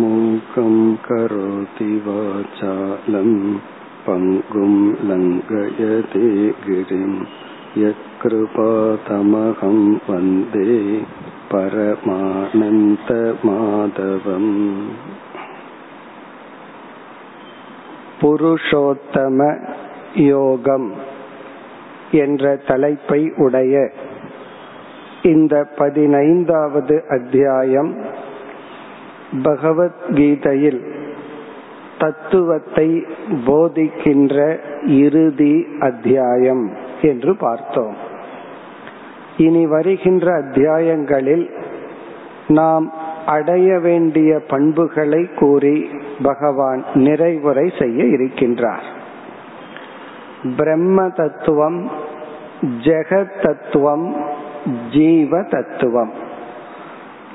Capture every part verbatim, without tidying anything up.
மூகம் கரோதி வாசாலம் பங்கும் லங்கயதே கிரிம் யக்ருபாதமகம் வந்தே பரமானந்த மாதவம். புருஷோத்தம யோகம் என்ற தலைப்பை உடைய இந்த பதினைந்தாவது அத்தியாயம் பகவத்கீதையில் தத்துவத்தை போதிக்கின்ற இறுதி அத்தியாயம் என்று பார்த்தோம். இனி வருகின்ற அத்தியாயங்களில் நாம் அடைய வேண்டிய பண்புகளை கூறி பகவான் நிறைவுரை செய்ய இருக்கின்றார். பிரம்ம தத்துவம், ஜெகத் தத்துவம், ஜீவ தத்துவம்,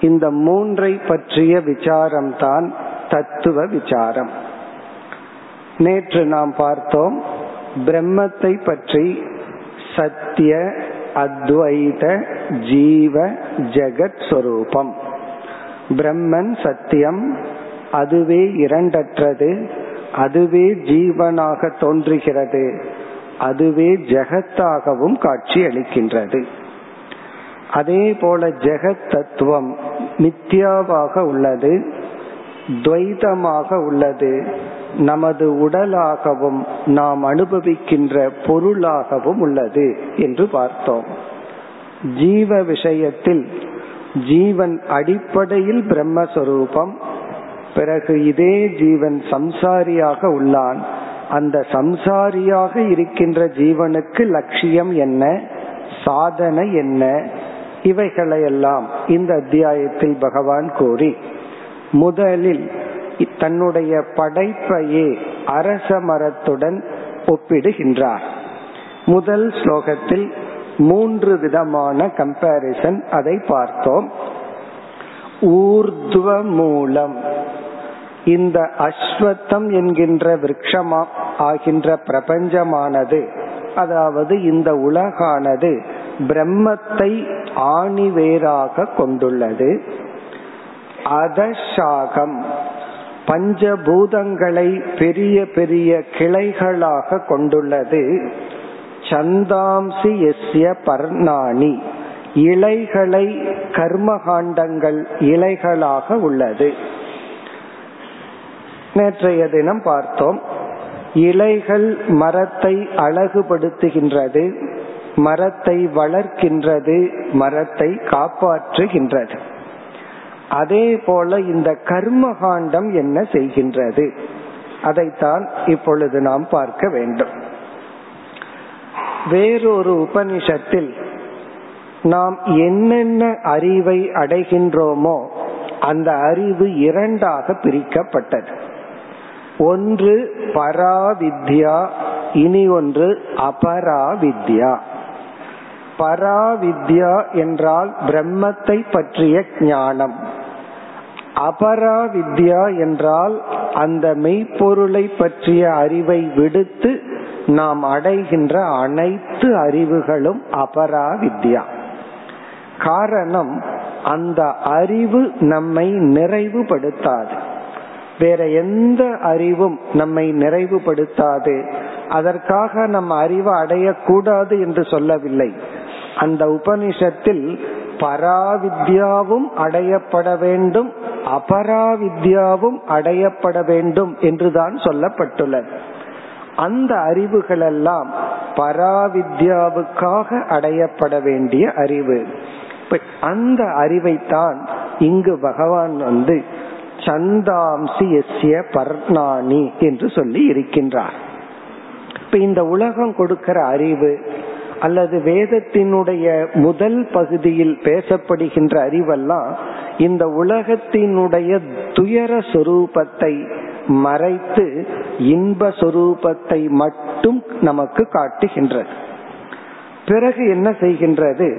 இந்த மூன்றை பற்றிய விசாரம்தான் தத்துவ விசாரம். நேற்று நாம் பார்த்தோம் பிரம்மத்தை பற்றி சத்திய, அத்வைத, ஜீவ, ஜெகத் ஸ்வரூபம். பிரம்மன் சத்தியம், அதுவே இரண்டற்றது, அதுவே ஜீவனாக தோன்றுகிறது, அதுவே ஜெகத்தாகவும் காட்சி அளிக்கின்றது. அதே போல ஜெகத் தத்துவம் மித்யாவாக உள்ளது, துவைதமாக உள்ளது, நமது உடலாகவும் நாம் அனுபவிக்கின்ற பொருளாகவும் உள்ளது என்று பார்த்தோம். ஜீவ விஷயத்தில் ஜீவன் அடிப்படையில் பிரம்மஸ்வரூபம், பிறகு இதே ஜீவன் சம்சாரியாக உள்ளான். அந்த சம்சாரியாக இருக்கின்ற ஜீவனுக்கு லட்சியம் என்ன, சாதனை என்ன, இவைகளையெல்லாம் இந்த அத்தியாயத்தில் பகவான் கூறி முதலில் தன்னுடைய படைப்பையே அரச மரத்துடன் ஒப்பிடுகின்றார். முதல் ஸ்லோகத்தில் மூன்று விதமான கம்பேரிசன் அதை பார்த்தோம். ஊர்த்வ மூலம், இந்த அஸ்வத்தம் என்கின்ற விருட்சமா ஆகின்ற பிரபஞ்சமானது, அதாவது இந்த உலகானது பிரம்மத்தை ஆணிவேராக கொண்டுள்ளது. அதசாகம், பஞ்சபூதங்களை பெரிய பெரிய கிளைகளாக கொண்டுள்ளது. சந்தாம்சி எஸ்ய பர்ணாணி, இலைகளை கர்மகாண்டங்கள் இலைகளாக உள்ளது. நேற்றைய தினம் பார்த்தோம், இலைகள் மரத்தை அழகுபடுத்துகின்றது, மரத்தை வளர்க்கின்றது, மரத்தை காப்பாற்றுகின்றது. அதே போல இந்த கர்மகாண்டம் என்ன செய்கின்றது, அதைத்தான் இப்பொழுது நாம் பார்க்க வேண்டும். வேறொரு உபனிஷத்தில் நாம் என்னென்ன அறிவை அடைகின்றோமோ அந்த அறிவு இரண்டாக பிரிக்கப்பட்டது. ஒன்று பராவித்யா, இனி ஒன்று அபராவித்யா. பராவித்யா என்றால் பிரம்மத்தை பற்றிய ஞானம், அபராவித்யா என்றால் அந்த மெய்ப்பொருளை பற்றிய அறிவை விடுத்து நாம் அடைகின்ற அனைத்து அறிவுகளும் அபராவித்யா. காரணம், அந்த அறிவு நம்மை நிறைவுபடுத்தாது, வேற எந்த அறிவும் நம்மை நிறைவுபடுத்தாது. அதற்காக நம்ம அறிவை அடையக்கூடாது என்று சொல்லவில்லை. அந்த உபனிஷத்தில் பராவித்யாவும் அடையப்பட வேண்டும், அபராவித்யாவும் அடையப்பட வேண்டும் என்றுதான் சொல்லப்பட்டுள்ளது. அந்த அறிவுகளெல்லாம் பராவித்யாவுக்காக அடையப்பட வேண்டிய அறிவு. அந்த அறிவைத்தான் இங்கு பகவான் வந்து சந்தாம்சி எஸ்ய பர்ணாணி என்று சொல்லி இருக்கின்றார். இப்ப இந்த உலகம் கொடுக்கிற அறிவு அல்லது வேதத்தினுடைய முதல் பகுதியில் பேசப்படுகின்ற அறிவெல்லாம் இந்த உலகத்தினுடைய துயர சொரூபத்தை மறைத்து இன்ப சொரூபத்தை மட்டும் நமக்கு காட்டுகின்றது. பிறகு என்ன செய்கின்றது,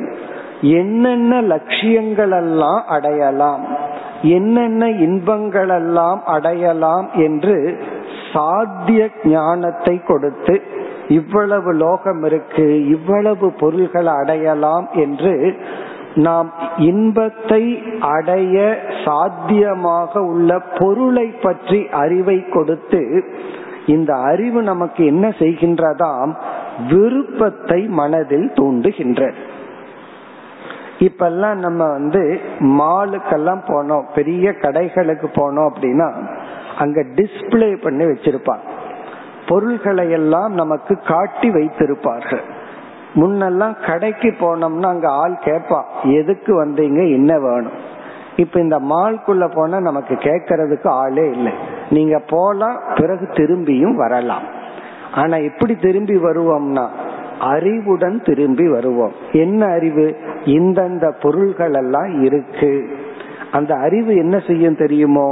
என்னென்ன லட்சியங்கள் எல்லாம் அடையலாம், என்னென்ன இன்பங்களெல்லாம் அடையலாம் என்று சாத்திய ஞானத்தை கொடுத்து இவ்வளவு லோகம் இருக்கு, இவ்வளவு பொருள்களை அடையலாம் என்று நாம் இன்பத்தை அடைய சாத்தியமாக உள்ள பொருளை பற்றி அறிவை கொடுத்து, இந்த அறிவு நமக்கு என்ன செய்கின்றதாம், விருப்பத்தை மனதில் தூண்டுகின்றது. இப்பெல்லாம் நம்ம வந்து மாலுக்கெல்லாம் போனோம், பெரிய கடைகளுக்கு போனோம் அப்படின்னா அங்க டிஸ்பிளே பண்ணி வச்சிருப்பார், பொருள்களை எல்லாம் நமக்கு காட்டி வைத்திருப்பார்கள். முன்னெல்லாம் கடைக்கு போனோம்னா அங்க ஆள் கேட்பா, எதுக்கு வந்தீங்க, என்ன வேணும். இப்ப இந்த மால்குள்ள போனா நமக்கு கேட்கறதுக்கு ஆளே இல்லை. நீங்க போலாம், பிறகு திரும்பியும் வரலாம். ஆனா எப்படி திரும்பி வருவோம்னா அறிவுடன் திரும்பி வருவோம். என்ன அறிவு? இந்தந்த பொருள்கள் எல்லாம் இருக்கு. அந்த அறிவு என்ன செய்யும் தெரியுமோ,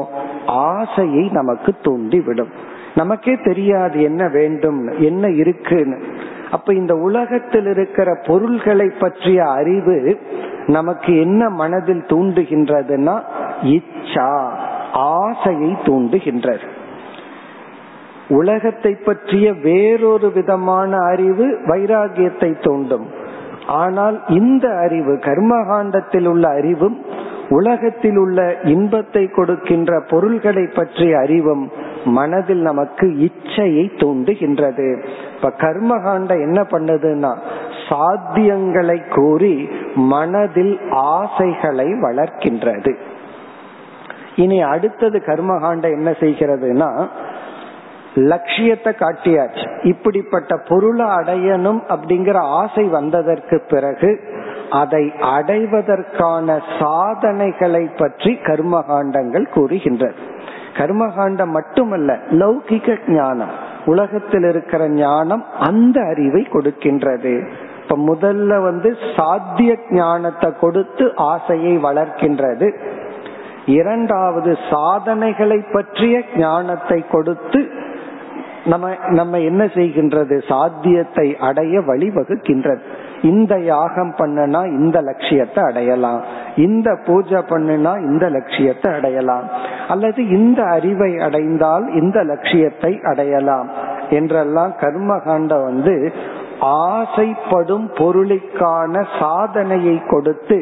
ஆசையை நமக்கு தூண்டி விடும். நமக்கே தெரியாது என்ன வேண்டும், என்ன இருக்குன்னு. அப்ப இந்த உலகத்தில் இருக்கிற பொருள்களை பற்றிய அறிவு நமக்கு என்ன மனதில் தூண்டுகின்றதுன்னா இச்சா, ஆசையை தூண்டுகின்றது. உலகத்தை பற்றிய வேறொரு விதமான அறிவு வைராகியத்தை தூண்டும். ஆனால் இந்த அறிவு, கர்மகாண்டத்தில் உள்ள அறிவும் உலகத்தில் உள்ள இன்பத்தை கொடுக்கின்ற பொருள்களை பற்றிய அறிவும் மனதில் நமக்கு இச்சையை தூண்டுகின்றது. இப்ப கர்மகாண்டம் என்ன பண்ணதுன்னா சாத்தியங்களை கூறி மனதில் ஆசைகளை வளர்க்கின்றது. இனி அடுத்தது கர்மகாண்டம் என்ன செய்கிறதுனா, லட்சியத்தை காட்டியாச்சு, இப்படிப்பட்ட பொருளை அடையணும் அப்படிங்கிற ஆசை வந்ததற்கு பிறகு அதை அடைவதற்கான சாதனைகளை பற்றி கர்மகாண்டங்கள் கூறுகின்றது. கர்மகாண்டம் மட்டுமல்ல, லௌகிக ஞானம், உலகத்தில் இருக்கிற ஞானம், அந்த அறிவை கொடுக்கின்றது. இப்ப முதல்ல வந்து சாத்திய ஞானத்தை கொடுத்து ஆசையை வளர்க்கின்றது. இரண்டாவது சாதனைகளை பற்றிய ஞானத்தை கொடுத்து நம்ம நம்ம என்ன செய்கின்றது, சாத்தியத்தை அடைய வழிவகுக்கின்றது. இந்த யாகம் பண்ணுனா இந்த லட்சியத்தை அடையலாம், இந்த பூஜை பண்ணுனா இந்த லட்சியத்தை அடையலாம், அல்லது இந்த அறிவை அடைந்தால் இந்த லட்சியத்தை அடையலாம் என்றெல்லாம் கர்மகாண்டம் வந்து ஆசைப்படும் பொருளுக்கான சாதனையை கொடுத்து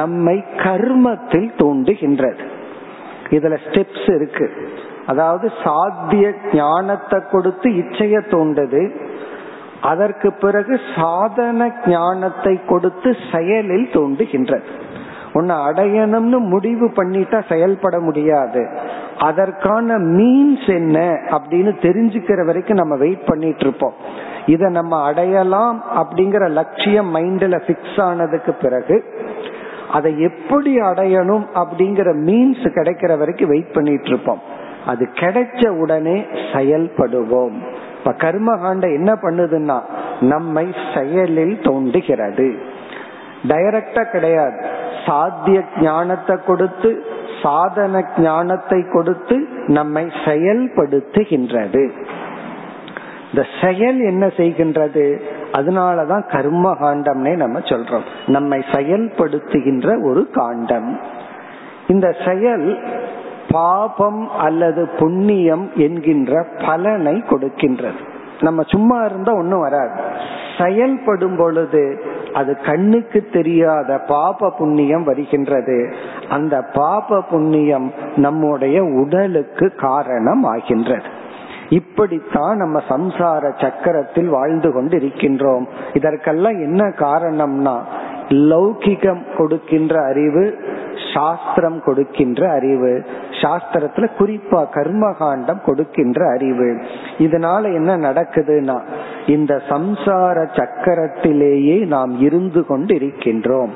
நம்மை கர்மத்தில் தூண்டுகின்றது. இதுல ஸ்டெப்ஸ் இருக்கு. அதாவது சாத்திய ஞானத்தை கொடுத்து இச்சைய தூண்டுது, அதற்கு பிறகு சாதன ஞானத்தை கொடுத்து செயலில் தூண்டுகின்றது. உன்னை அடையணும்னு முடிவு பண்ணிட்டா செயல்பட முடியாது, அதற்கான மீன்ஸ் என்ன அப்படின்னு தெரிஞ்சுக்கிற வரைக்கும் நம்ம வெயிட் பண்ணிட்டு இருப்போம். இத நம்ம அடையலாம் அப்படிங்கிற லட்சியம் மைண்ட்ல பிக்ஸ் ஆனதுக்கு பிறகு அதை எப்படி அடையணும் அப்படிங்கிற மீன்ஸ் கிடைக்கிற வரைக்கும் வெயிட் பண்ணிட்டு இருப்போம். அது கிடைச்ச உடனே செயல்படுவோம். இப்ப கர்மகாண்ட என்ன பண்ணுதுன்னா நம்மை செயலில் தோன்றுகிறது. டைரக்டா கிடையாது, சாத்திய ஞானத்தை கொடுத்து சாதன ஞானத்தை கொடுத்து நம்மை செயல்படுத்துகின்றது. இந்த செயல் என்ன செய்கின்றது, அதனாலதான் கர்மகாண்டம்னே நம்ம சொல்றோம், நம்மை செயல்படுத்துகின்ற ஒரு காண்டம். இந்த செயல் பாபம் அல்லது புண்ணியம் என்கின்ற பலனை கொடுக்கின்றது. நம்ம சும்மா இருந்தா ஒன்னும் வராது, செயல்படும் பொழுது அது கண்ணுக்கு தெரியாத பாப புண்ணியம் வருகின்றது. அந்த பாப புண்ணியம் நம்முடைய உடலுக்கு காரணம் ஆகின்றது. இப்படித்தான் நம்ம சம்சார சக்கரத்தில் வாழ்ந்து கொண்டு இருக்கின்றோம். இதற்கெல்லாம் என்ன காரணம்னா லௌகிகம் கொடுக்கின்ற அறிவு, சாஸ்திரம் கொடுக்கின்ற அறிவு, சாஸ்திரத்துல குறிப்பா கர்மகாண்டம் கொடுக்கின்ற அறிவு. இதனால என்ன நடக்குதுன்னா இந்த சம்சார சக்கரத்திலேயே நாம் இருந்து கொண்டு இருக்கின்றோம்.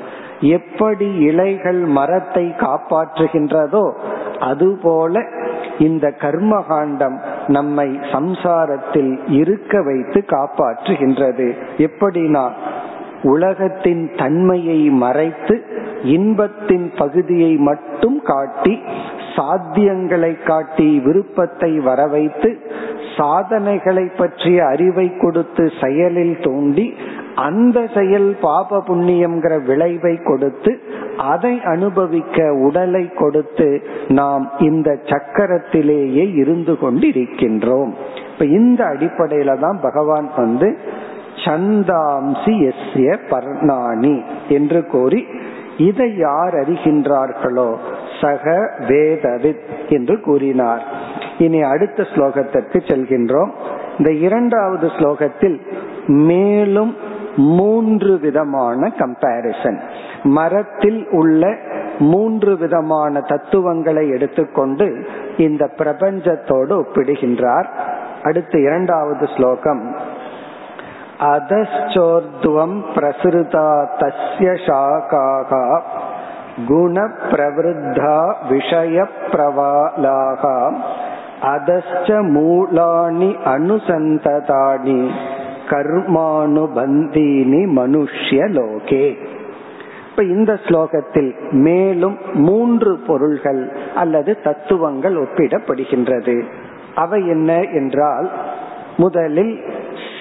எப்படி இலைகள் மரத்தை காப்பாற்றுகின்றதோ அதுபோல இந்த கர்மகாண்டம் நம்மை சம்சாரத்தில் இருக்க வைத்து காப்பாற்றுகின்றது. எப்படின்னா உலகத்தின் தன்மையை மறைத்து இன்பத்தின் பகுதியை மட்டும் காட்டி, சாத்தியங்களை காட்டி விருப்பத்தை வரவைத்து, சாதனைகளை பற்றிய அறிவை கொடுத்து செயலில் தூண்டி, அந்த செயல் பாப புண்ணியம்ங்கிற விளைவை கொடுத்து, அதை அனுபவிக்க உடலை கொடுத்து நாம் இந்த சக்கரத்திலேயே இருந்து கொண்டு இருக்கின்றோம். இப்ப இந்த அடிப்படையில தான் பகவான் வந்து சந்தாம்சி எஸ்ய பர்ணானி என்று கூறி இதை யார் அறிகின்றார்களோ சக வேதவித் என்று கூறினார். இனி அடுத்த ஸ்லோகத்திற்கு செல்கின்றோம். இந்த இரண்டாவது ஸ்லோகத்தில் மேலும் மூன்று விதமான கம்பேரிசன், மரத்தில் உள்ள மூன்று விதமான தத்துவங்களை எடுத்துக்கொண்டு இந்த பிரபஞ்சத்தோடு ஒப்பிடுகின்றார். அடுத்த இரண்டாவது ஸ்லோகம், அதச்சோர்துவம் பிரசுருதா தஸ்ய சாகாகா குண பிரவருத்தா விஷய பிரவாலாகா அதச்ச மூலாணி அனுசந்ததானி கர்மானுபந்தீனி மனுஷ்யலோகே. இப்ப இந்த ஸ்லோகத்தில் மேலும் மூன்று பொருள்கள் அல்லது தத்துவங்கள் ஒப்பிடப்படுகின்றது. அவை என்ன என்றால், முதலில்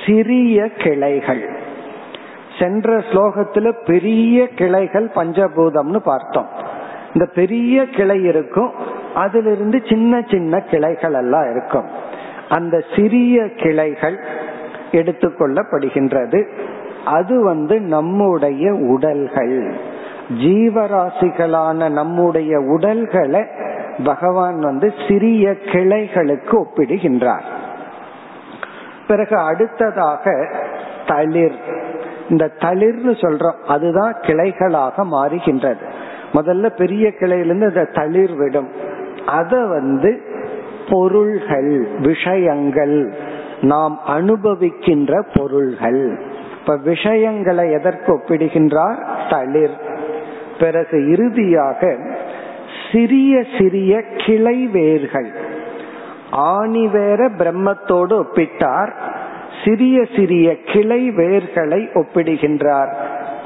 சிறிய கிளைகள். சென்ற ஸ்லோகத்துல பெரிய கிளைகள் பஞ்சபூதம்னு பார்த்தோம். இந்த பெரிய கிளை இருக்கும், அதிலிருந்து சின்ன சின்ன கிளைகள் எல்லாம் இருக்கும். அந்த சிறிய கிளைகள் எடுத்துக்கொள்ளப்படுகின்றது. அது வந்து நம்முடைய உடல்கள், ஜீவராசிகளான நம்முடைய உடல்களை பகவான் வந்து சிறிய கிளைகளுக்கு ஒப்பிடுகின்றார். பிறகு அடுத்ததாக தளிர், இந்த தளிர்னு சொல்றோம், அதுதான் கிளைகளாக மாறுகின்றது. முதல்ல பெரிய கிளையிலிருந்து இந்த தளிர் விடும், அத வந்து பொருள்கள், விஷயங்கள், நாம் அனுபவிக்கின்ற பொருள்கள். இப்ப விஷயங்களை எதற்கு ஒப்பிடுகின்றார்? தளிர். பிறகு இறுதியாக சிறிய சிறிய கிளை வேர்கள், ஆணி வேற பிரம்மத்தோடு ஒப்பிட்டார், சிறிய சிறிய கிளை வேர்களை ஒப்பிடுகின்றார்.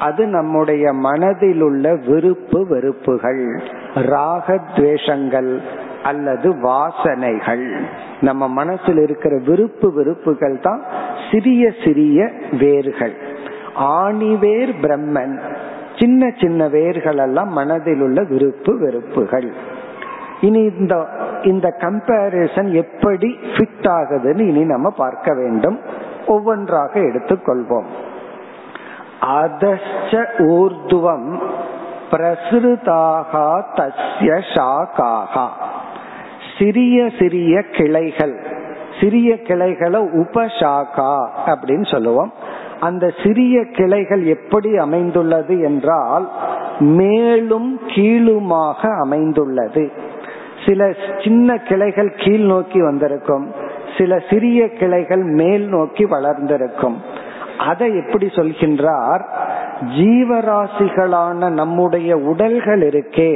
அது நம்முடைய மனதில் உள்ள விருப்பு வெறுப்புகள், ராகத்வேஷங்கள் அல்லது வாசனைகள். நம்ம மனசில் இருக்கிற விருப்பு வெறுப்புகள் தான் சிறிய சிறிய வேர்கள். ஆணிவேர் பிரம்மன், சின்ன சின்ன வேர்கள் எல்லாம் மனதில் உள்ள விருப்பு வெறுப்புகள். இனி இந்த இந்த கம்பேரிசன் எப்படி ஃபிட் ஆகுதுன்னு இனி நம்ம பார்க்க வேண்டும். ஒவ்வொன்றாக எடுத்துக்கொள்வோம். அதச்ச ஊர்துவம் பிரசுருதாக தஸ்ய சாகாகா, சிறிய சிறிய கிளைகள், சிறிய கிளைகளை உபசாகா அப்படின்னு சொல்லுவோம். அந்த சிறிய கிளைகள் எப்படி அமைந்துள்ளது என்றால் மேலும் கீழுமாக அமைந்துள்ளது. சில சின்ன கிளைகள் கீழ் நோக்கி வந்திருக்கும், சில சிறிய கிளைகள் மேல் நோக்கி வளர்ந்திருக்கும். அதை எப்படி சொல்கின்றார்? ஜீவராசிகளான நம்முடைய உடல்கள் இருக்கே,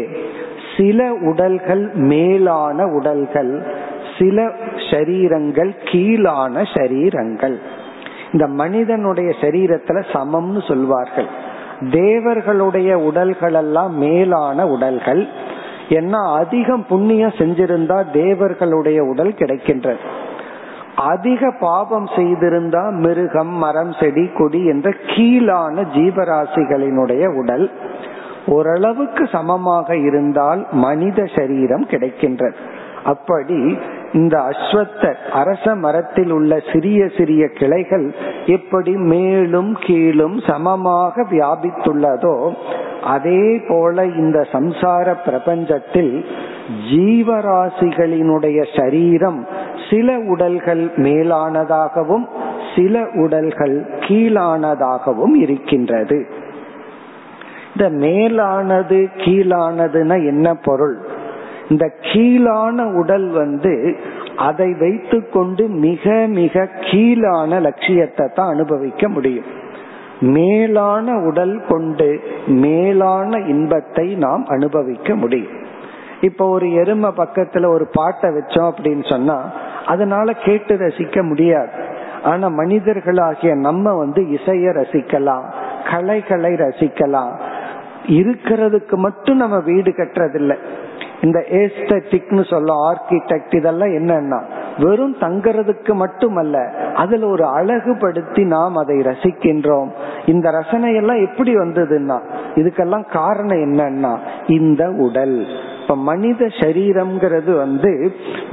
சில உடல்கள் மேலான உடல்கள், சில சரீரங்கள் கீழான சரீரங்கள். இந்த மனிதனுடைய சரீரத்துல சமம்னு சொல்வார்கள். தேவர்களுடைய உடல்கள் எல்லாம் மேலான உடல்கள், ஏன்னா அதிகம் புண்ணியம் செஞ்சிருந்தா தேவர்களுடைய உடல் கிடைக்கின்றது. அதிக பாபம் செய்திருந்தா மிருகம், மரம், செடி, கொடி என்ற கீழான ஜீவராசிகளினுடைய உடல். ஓரளவுக்கு சமமாக இருந்தால் மனித சரீரம் கிடைக்கின்றது. அப்படி இந்த அஸ்வத்த அரச மரத்தில் உள்ள சிறிய சிறிய கிளைகள் எப்படி மேலும் கீழும் சமமாக வியாபித்துள்ளதோ, அதே போல இந்த சம்சார பிரபஞ்சத்தில் ஜீவராசிகளினுடைய சரீரம் சில உடல்கள் மேலானதாகவும் சில உடல்கள் கீழானதாகவும் இருக்கின்றது. இந்த மேலானது கீழானதுன்னா என்ன பொருள்? இந்த கீழான உடல் வந்து அதை வைத்து கொண்டு மிக மிக கீழான லட்சியத்தை தான் அனுபவிக்க முடியும். மேலான உடல் கொண்டு மேலான இன்பத்தை நாம் அனுபவிக்க முடியும். இப்ப ஒரு எருமை பக்கத்துல ஒரு பாட்டை வச்சோம் அப்படின்னு சொன்னா அதனால கேட்டு ரசிக்க முடியாது. ஆனா மனிதர்களாகிய நம்ம வந்து இசைய ரசிக்கலாம், கலைகளை ரசிக்கலாம். இருக்கிறதுக்கு மட்டும் நம்ம வீடு கட்டுறதில்லை. இந்த ஏஸ்தட்டிக்னு சொல்ல ஆர்கிடெக்ட் இதெல்லாம் என்னன்னா வெறும் தங்கறதுக்கு மட்டுமல்ல, அதுல ஒரு அழகுபடுத்தி நாம் அதை ரசிக்கின்றோம். இந்த ரசனையெல்லாம் எப்படி வந்ததுன்னா இதுக்கெல்லாம் காரணம் என்னன்னா இந்த உடல். இப்ப மனித சரீரம்ங்கிறது வந்து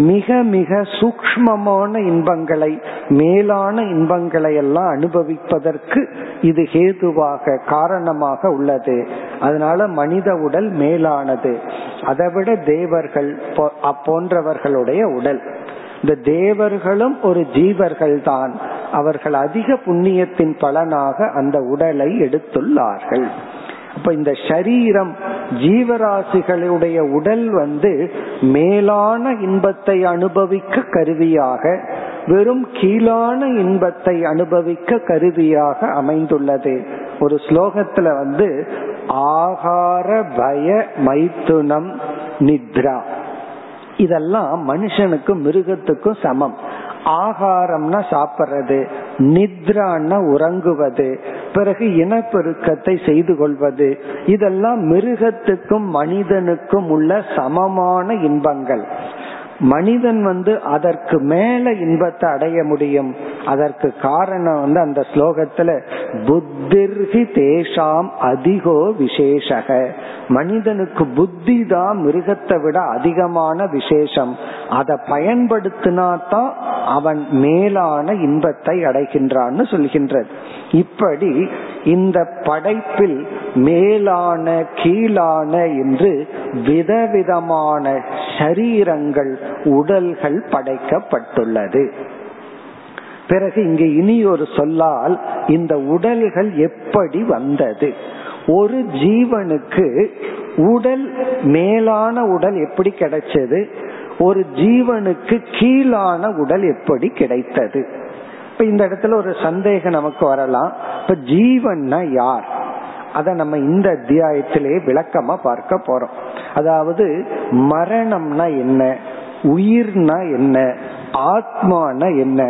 மிக மிக சூக்ஷ்மமான இன்பங்களை, மேலான இன்பங்களை எல்லாம் அனுபவிப்பதற்கு இது ஹேதுவாக, காரணமாக உள்ளது. அதனால மனித உடல் மேலானது, அதை விட தேவர்கள் போன்றவர்களுடைய உடல். இந்த தேவர்களும் ஒரு ஜீவர்கள் தான், அவர்கள் அதிக புண்ணியத்தின் பலனாக அந்த உடலை எடுத்துள்ளார்கள். அப்ப இந்த சரீரம் ஜீவராசிகளுடைய உடல் வந்து மேலான இன்பத்தை அனுபவிக்க கருவியாக, வெறும் கீழான இன்பத்தை அனுபவிக்க கருவியாக அமைந்துள்ளது. ஒரு ஸ்லோகத்துல வந்து ஆகார பய மைதுனம் நித்ரா, இதெல்லாம் மனுஷனுக்கும் மிருகத்துக்கும் சமம். ஆகாரம்னா சாப்பிடுறது, நித்ரான்னா உறங்குவது, பிறகு இனப்பெருக்கத்தை செய்து கொள்வது, இதெல்லாம் மிருகத்துக்கும் மனிதனுக்கும் உள்ள சமமான இன்பங்கள். மனிதன் வந்து அதற்கு மேல இன்பத்தை அடைய முடியும். அதற்கு காரணம் வந்து அந்த ஸ்லோகத்துல புத்திர்ஹி தேஷாம் அதிகோ விசேஷக, மனிதனுக்கு புத்தி தான் மிருகத்தை விட அதிகமான விசேஷம். அதை பயன்படுத்தினா தான் அவன் மேலான இன்பத்தை அடைகின்றான்னு சொல்கின்றது. இப்படி இந்த படைப்பில் மேலான கீழான என்று விதவிதமான சரீரங்கள் உடல்கள் படைக்கப்பட்டுள்ளது. பிறகு இங்கு இனி ஒரு சொல்லால் இந்த உடல்கள் எப்படி வந்தது? ஒரு ஜீவனுக்கு உடல் மேலான உடல் எப்படி கிடைச்சது, ஒரு ஜீவனுக்கு கீழான உடல் எப்படி கிடைத்தது? இப்ப இந்த இடத்துல ஒரு சந்தேகம் நமக்கு வரலாம். இப்ப ஜீவன்னா யார்? அத நம்ம இந்த அத்தியாயத்திலேயே விளக்கமா பார்க்க போறோம். அதாவது மரணம்னா என்ன, உயிர்னா என்ன, ஆத்மானா என்ன,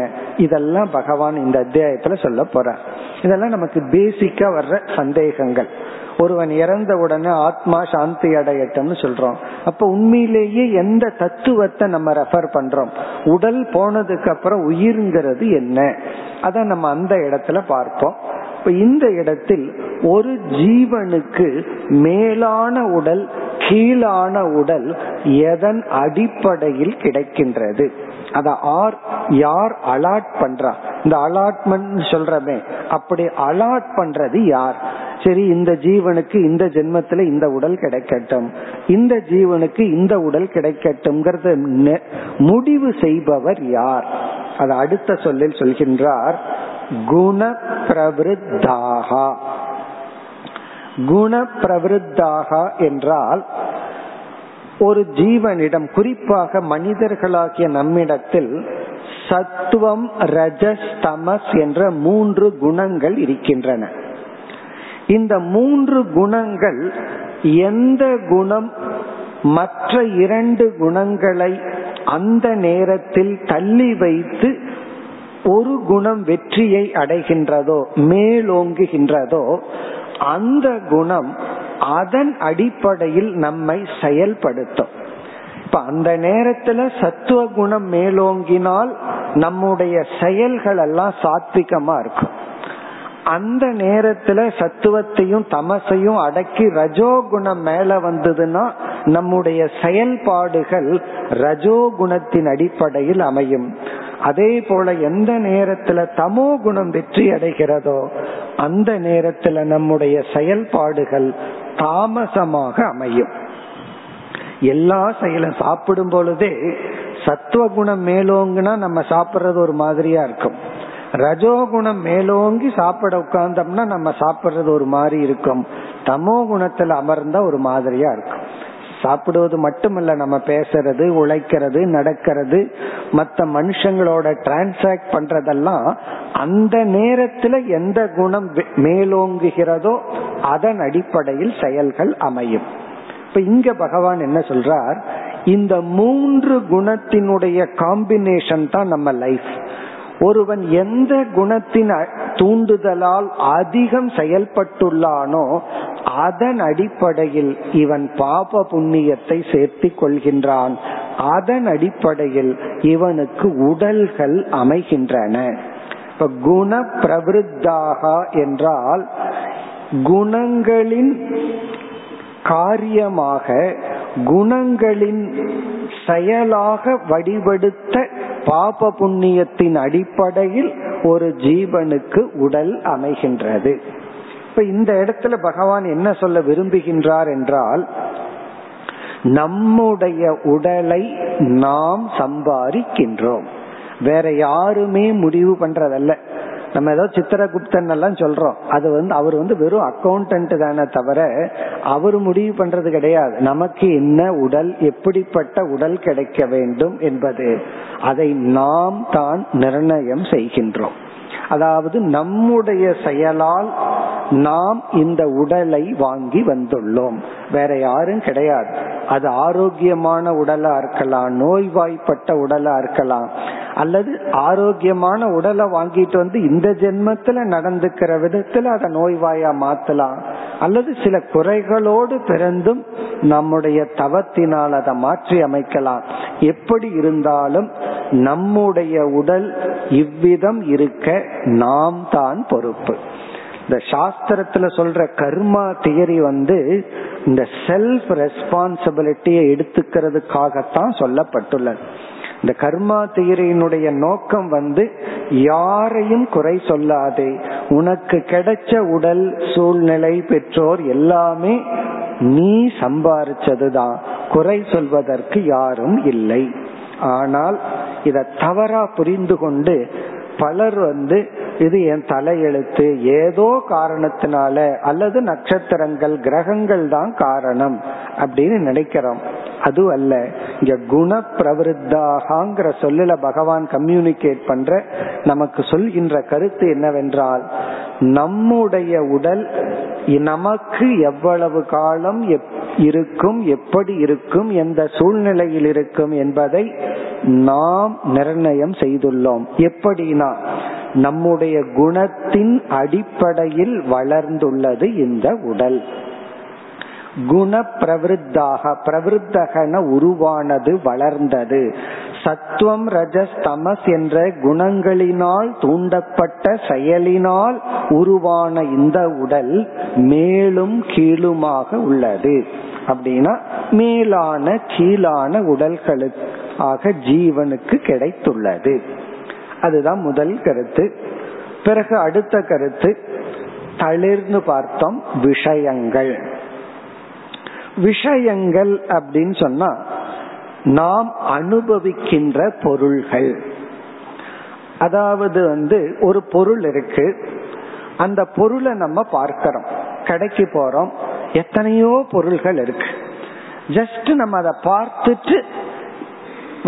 இதெல்லாம் பகவான் இந்த அத்தியாயத்துல சொல்ல போறார். இதெல்லாம் நமக்கு பேசிக்கா வர்ற சந்தேகங்கள். ஒருவன் இறந்த உடனே ஆத்மா சாந்தி அடையட்டும்னு சொல்றோம். அப்ப உண்மையிலேயே எந்த தத்துவத்தை நம்ம ரெஃபர் பண்றோம்? உடல் போனதுக்கு அப்புறம் உயிர்ங்கிறது என்ன, அத நம்ம அந்த இடத்துல பார்ப்போம். இப்ப இந்த இடத்தில் ஒரு ஜீவனுக்கு மேலான உடல் கீழான உடல் எதன் அடிப்படையில் கிடைக்கின்றது, அத ஆர் யார் அலாட் பண்றா? இந்த அலாட்மெண்ட் சொல்றமே, அப்படி அலாட் பண்றது யார்? சரி, இந்த ஜீவனுக்கு இந்த ஜென்மத்துல இந்த உடல் கிடைக்கட்டும், இந்த ஜீவனுக்கு இந்த உடல் கிடைக்கட்டும்ங்கறத முடிவு செய்பவர் யார்? அது அடுத்த சொல்லில் சொல்கின்றார். குண பிரவிருத்தாக. குண பிரவிருத்தாக என்றால் ஒரு ஜீவனிடம், குறிப்பாக மனிதர்களாகிய நம்மிடத்தில் சத்துவம் ரஜஸ் தமஸ் என்ற மூன்று குணங்கள் இருக்கின்றன. இந்த மூன்று குணங்கள், எந்த குணம் மற்ற இரண்டு குணங்களை அந்த நேரத்தில் தள்ளி வைத்து ஒரு குணம் வெற்றியை அடைகின்றதோ மேலோங்குகின்றதோ, அந்த குணம் அதன் அடிப்படையில் நம்மை செயல்படுத்தும். இப்ப அந்த நேரத்துல சத்துவ குணம் மேலோங்கினால் நம்முடைய செயல்கள் எல்லாம் சாத்விகமா இருக்கும். அந்த நேரத்துல சத்துவத்தையும் தமசையும் அடக்கி ரஜோகுணம் மேல வந்ததுன்னா நம்முடைய செயல்பாடுகள் ரஜோகுணத்தின் அடிப்படையில் அமையும். அதே போல எந்த நேரத்துல தமோ குணம் வெற்றி அடைகிறதோ அந்த நேரத்துல நம்முடைய செயல்பாடுகள் தாமசமாக அமையும். எல்லா செயலும் சாப்பிடும் பொழுதே சத்துவ குணம் மேலோங்குனா நம்ம சாப்பிடுறது ஒரு மாதிரியா இருக்கும். ரஜோகுணம் மேலோங்கி சாப்பிட உட்கார்ந்தோம்னா நம்ம சாப்பிடுறது ஒரு மாதிரி இருக்கும். தமோ குணத்துல அமர்ந்தா ஒரு மாதிரியா இருக்கும். சாப்பிடுவது மட்டுமல்ல, நம்ம பேசுறது, உழைக்கிறது, நடக்கிறது, மற்ற மனுஷங்களோட டிரான்சாக்ட் பண்றதெல்லாம் அந்த நேரத்துல எந்த குணம் மேலோங்குகிறதோ அதன் அடிப்படையில் செயல்கள் அமையும். இப்ப இங்க பகவான் என்ன சொல்றார், இந்த மூன்று குணத்தினுடைய காம்பினேஷன் தான் நம்ம லைஃப். ஒருவன் எந்த குணத்தின் தூண்டுதலால் அதிகம் செயல்பட்டுள்ளானோ அதன் அடிப்படையில் இவன் பாப புண்ணியத்தை சேர்த்து கொள்கின்றான். அதன் அடிப்படையில் இவனுக்கு உடல்கள் அமைகின்றன. இப்ப குண பிரவிருத்தாக என்றால் குணங்களின் காரியமாக, குணங்களின் செயலாக வடிவெடுத்த பாப புண்ணியத்தின் அடிப்படையில் ஒரு ஜீவனுக்கு உடல் அமைகின்றது. இப்ப இந்த இடத்துல பகவான் என்ன சொல்ல விரும்புகின்றார் என்றால், நம்முடைய உடலை நாம் சம்பாதிக்கின்றோம், வேற யாருமே முடிவு பண்றதல்ல. நம்ம ஏதோ சித்திரகுப்தன் எல்லாம் சொல்றோம், அது வந்து அவர் வந்து வெறும் அக்கௌண்டன்ட் தானே தவிர அவர் முடிவு பண்றது கிடையாது. நமக்கு என்ன உடல், எப்படிப்பட்ட உடல் கிடைக்க வேண்டும் என்பது அதை நாம் தான் நிர்ணயம் செய்கின்றோம். அதாவது நம்முடைய செயலால் நாம் இந்த உடலை வாங்கி வந்துள்ளோம், வேற யாரும் கிடையாது. அது ஆரோக்கியமான உடலா இருக்கலாம், நோய்வாய்ப்பட்ட உடலா இருக்கலாம், அல்லது ஆரோக்கியமான உடலை வாங்கிட்டு வந்து இந்த ஜென்மத்துல நடந்துக்கிற விதத்துல அதை நோய்வாயா மாத்தலாம், அல்லது சில குறைகளோடு பிறந்தும் நம்முடைய தவத்தினால் அதை மாற்றி அமைக்கலாம். எப்படி இருந்தாலும் நம்முடைய உடல் இவ்விதம் இருக்க நாம் தான் பொறுப்பு. இந்த சாஸ்திரத்துல சொல்ற கர்மா தியரி வந்து இந்த செல்ஃப் ரெஸ்பான்சிபிலிட்டியை எடுத்துக்கிறதுக்காகத்தான் சொல்லப்பட்டுள்ளது. இந்த கர்மா தியரியினுடைய நோக்கம் வந்து யாரையும் குறை சொல்லாதே, உனக்கு கிடைச்ச உடல், சூழ்நிலை, பெற்றோர் எல்லாமே நீ சம்பாரிச்சதுதான், குறை சொல்வதற்கு யாரும் இல்லை. ஆனால் இத தவறா புரிந்து கொண்டு பலர் வந்து இது என் தலையெழுத்து, ஏதோ காரணத்தினால அல்லது நட்சத்திரங்கள், கிரகங்கள் தான் காரணம் அப்படின்னு நினைக்கிறோம். அது அல்ல. இங்க குண பிரவருத்தாகங்கிற சொல்லுல பகவான் கம்யூனிகேட் பண்ற நமக்கு சொல்கின்ற கருத்து என்னவென்றால், நம்முடைய உடல் நமக்கு எவ்வளவு காலம் இருக்கும், எப்படி இருக்கும், எந்த சூழ்நிலையில் இருக்கும் என்பதை நாம் நிர்ணயம் செய்துள்ளோம். எப்படின்னா, நம்முடைய குணத்தின் அடிப்படையில் வளர்ந்துள்ளது இந்த உடல். குண பிரவருத்தாக, பிரவருத்தகன உருவானது, வளர்ந்தது. சத்துவம், ரஜஸ், தமஸ் என்ற குணங்களினால் தூண்டப்பட்ட செயலினால் உருவான இந்த உடல் மேலும் கீழுமாக உள்ளது. அப்படின்னா மேலான கீழான உடல்களுக்காக ஜீவனுக்கு கிடைத்துள்ளது. அதுதான் முதல் கருத்து. பிறகு அடுத்த கருத்து, தளிர்ந்து பார்த்தோம் விஷயங்கள். விஷயங்கள் அப்படின்னு சொன்னா நாம் அனுபவிக்கின்ற பொருள்கள். அதாவது வந்து ஒரு பொருள் இருக்கு, அந்த பொருளை நம்ம பார்க்கிறோம், கடைக்கு போறோம், எத்தனையோ பொருள்கள் இருக்கு. ஜஸ்ட் நம்ம அதை பார்த்துட்டு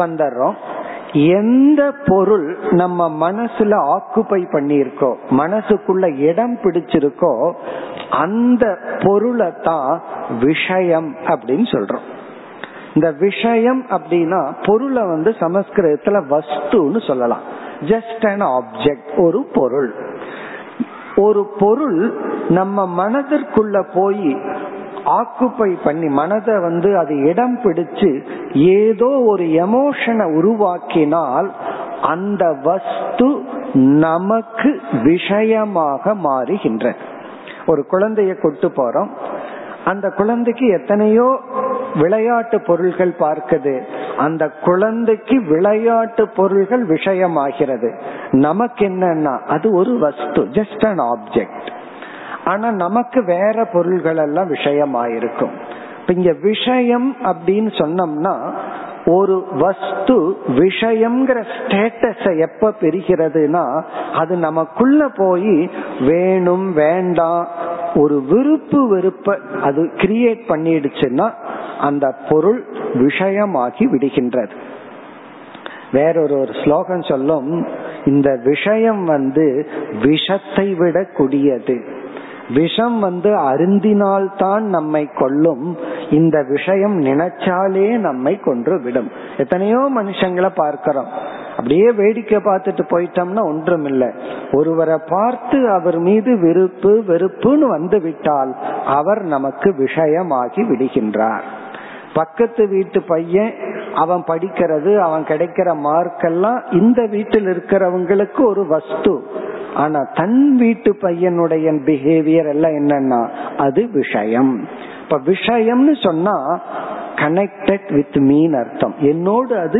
வந்துடுறோம். எந்த பொருள் நம்ம மனசுல ஆக்குபை பண்ணிருக்கோ, மனசுக்குள்ள இடம் பிடிச்சிருக்கோ, அந்த பொருளை தான் விஷயம் அப்படின்னு சொல்றோம். இந்த விஷயம் அப்படின்னா பொருளை வந்து சமஸ்கிருதத்துல வஸ்துன்னு சொல்லலாம். ஜஸ்ட் an ஆப்ஜெக்ட், ஒரு பொருள். ஒரு பொருள் நம்ம மனதிற்குள்ள போய் ஆக்குப்பை பண்ணி மனதை வந்து அது இடம் பிடிச்சு ஏதோ ஒரு எமோஷனை உருவாக்கினால் அந்த வஸ்து நமக்கு விஷயமாக மாறுகின்ற. ஒரு குழந்தைய கொண்டு போறோம், அந்த குழந்தைக்கு எத்தனையோ விளையாட்டு பொருள்கள் பார்க்குது, அந்த குழந்தைக்கு விளையாட்டு பொருள்கள் விஷயமாகிறது. நமக்கு என்னன்னா அது ஒரு வஸ்து, ஜஸ்ட் an ஆப்ஜெக்ட். ஆனா நமக்கு வேற பொருள்கள் எல்லாம் விஷயமாயிருக்கும். இங்க விஷயம் அப்படின்னு சொன்னோம்னா ஒரு வஸ்து விஷயம்ங்கிற ஸ்டேட்டஸை எப்ப பெறுகிறதுனா, அது நமக்குள்ள போய் வேணும் வேண்டாம் ஒரு விருப்பு வெறுப்ப அது கிரியேட் பண்ணிடுச்சுன்னா அந்த பொருள் விஷயமாகி விடுகின்றது. வேறொரு ஒரு ஸ்லோகம் சொல்லும், இந்த விஷயம் வந்து விஷத்தை விட கொடியது, விஷம் வந்து அருந்தினால்தான் நம்மை கொல்லும், இந்த விஷயம் நினைச்சாலே நம்மை கொன்று விடும். எத்தனையோ மனுஷங்களை பார்க்கிறோம், அப்படியே வேடிக்கை பார்த்துட்டு போயிட்டோம்னா ஒன்றும் இல்லை. ஒருவரை பார்த்து அவர் மீது விருப்பு வெறுப்புன்னு வந்து விட்டால் அவர் நமக்கு விஷயமாகி விடுகின்றார். பக்கத்து வீட்டு பையன், அவன் படிக்கிறது, அவன் கிடைக்கிற மார்க்கெல்லாம் இந்த வீட்டில் இருக்கிறவங்களுக்கு ஒரு வஸ்து. ஆனா தன் வீட்டு பையனுடைய பிஹேவியர் எல்லாம் என்னன்னா அது விஷயம். இப்ப விஷயம்னு சொன்னா கனெக்டட் வித் மீன் அர்த்தம், என்னோடு அது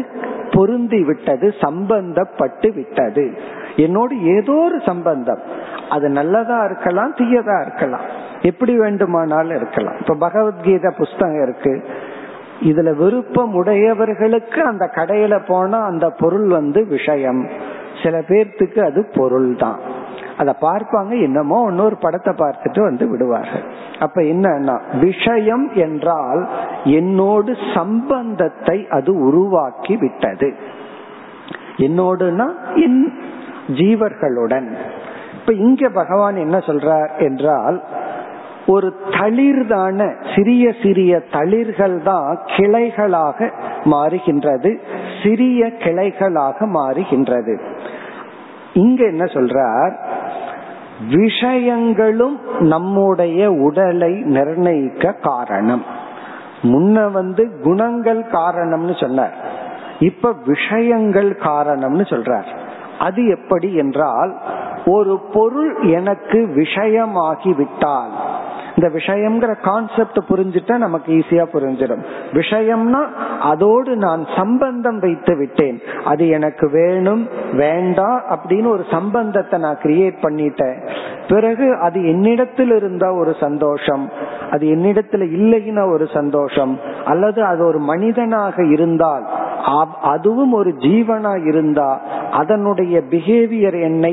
பொருந்தி விட்டது, சம்பந்தப்பட்டு விட்டது, என்னோடு ஏதோ ஒரு சம்பந்தம். அது நல்லதா இருக்கலாம், தீயதா இருக்கலாம், எப்படி வேண்டுமானாலும் இருக்கலாம். இப்ப பகவத்கீதை புஸ்தகம் இருக்கு, இதுல விருப்பம் உடையவர்களுக்கு அந்த கடையில போனா அந்த பொருள் வந்து விஷயம், சில பேர்த்துக்கு அது பொருள் தான். அத பார்ப்பாங்க, என்னமோ இன்னொரு படத்தை பார்த்துட்டு வந்து விடுவார்கள். அப்ப என்னன்னா, விஷயம் என்றால் என்னோடு சம்பந்தத்தை அது உருவாக்கி விட்டது. என்னோடுனா என் ஜீவர்களுடன். இப்ப இங்க பகவான் என்ன சொல்றார் என்றால், ஒரு தளிர்தான சிறிய சிறிய தளிர்கள் தான் கிளைகளாக மாறுகின்றது, சிறிய கிளைகளாக மாறுகின்றது. இங்க என்ன சொல்றார், விஷயங்களும் நம்முடைய உடலை நிர்ணயிக்க காரணம். முன்ன வந்து குணங்கள் காரணம்னு சொன்னார், இப்ப விஷயங்கள் காரணம்னு சொல்றார். அது எப்படி என்றால், ஒரு பொருள் எனக்கு விஷயமாகிவிட்டால், இந்த விஷயம்ங்கிற கான்செப்ட் புரிஞ்சுட்டா நமக்கு ஈஸியா புரிஞ்சிடும். விஷயம்னா அதோடு நான் சம்பந்தம் வைத்து விட்டேன், அது எனக்கு வேணும் வேண்டாம் அப்படின்னு ஒரு சம்பந்தத்தை நான் கிரியேட் பண்ணிட்டேன். பிறகு அது என்னிடத்தில் இருந்தா ஒரு சந்தோஷம், அது என்னிடத்துல இல்லைன்னா ஒரு சந்தோஷம், அல்லது அது ஒரு மனிதனாக இருந்தால், அதுவும் ஒரு ஜீவனா இருந்தா அதனுடைய பிஹேவியர் என்னை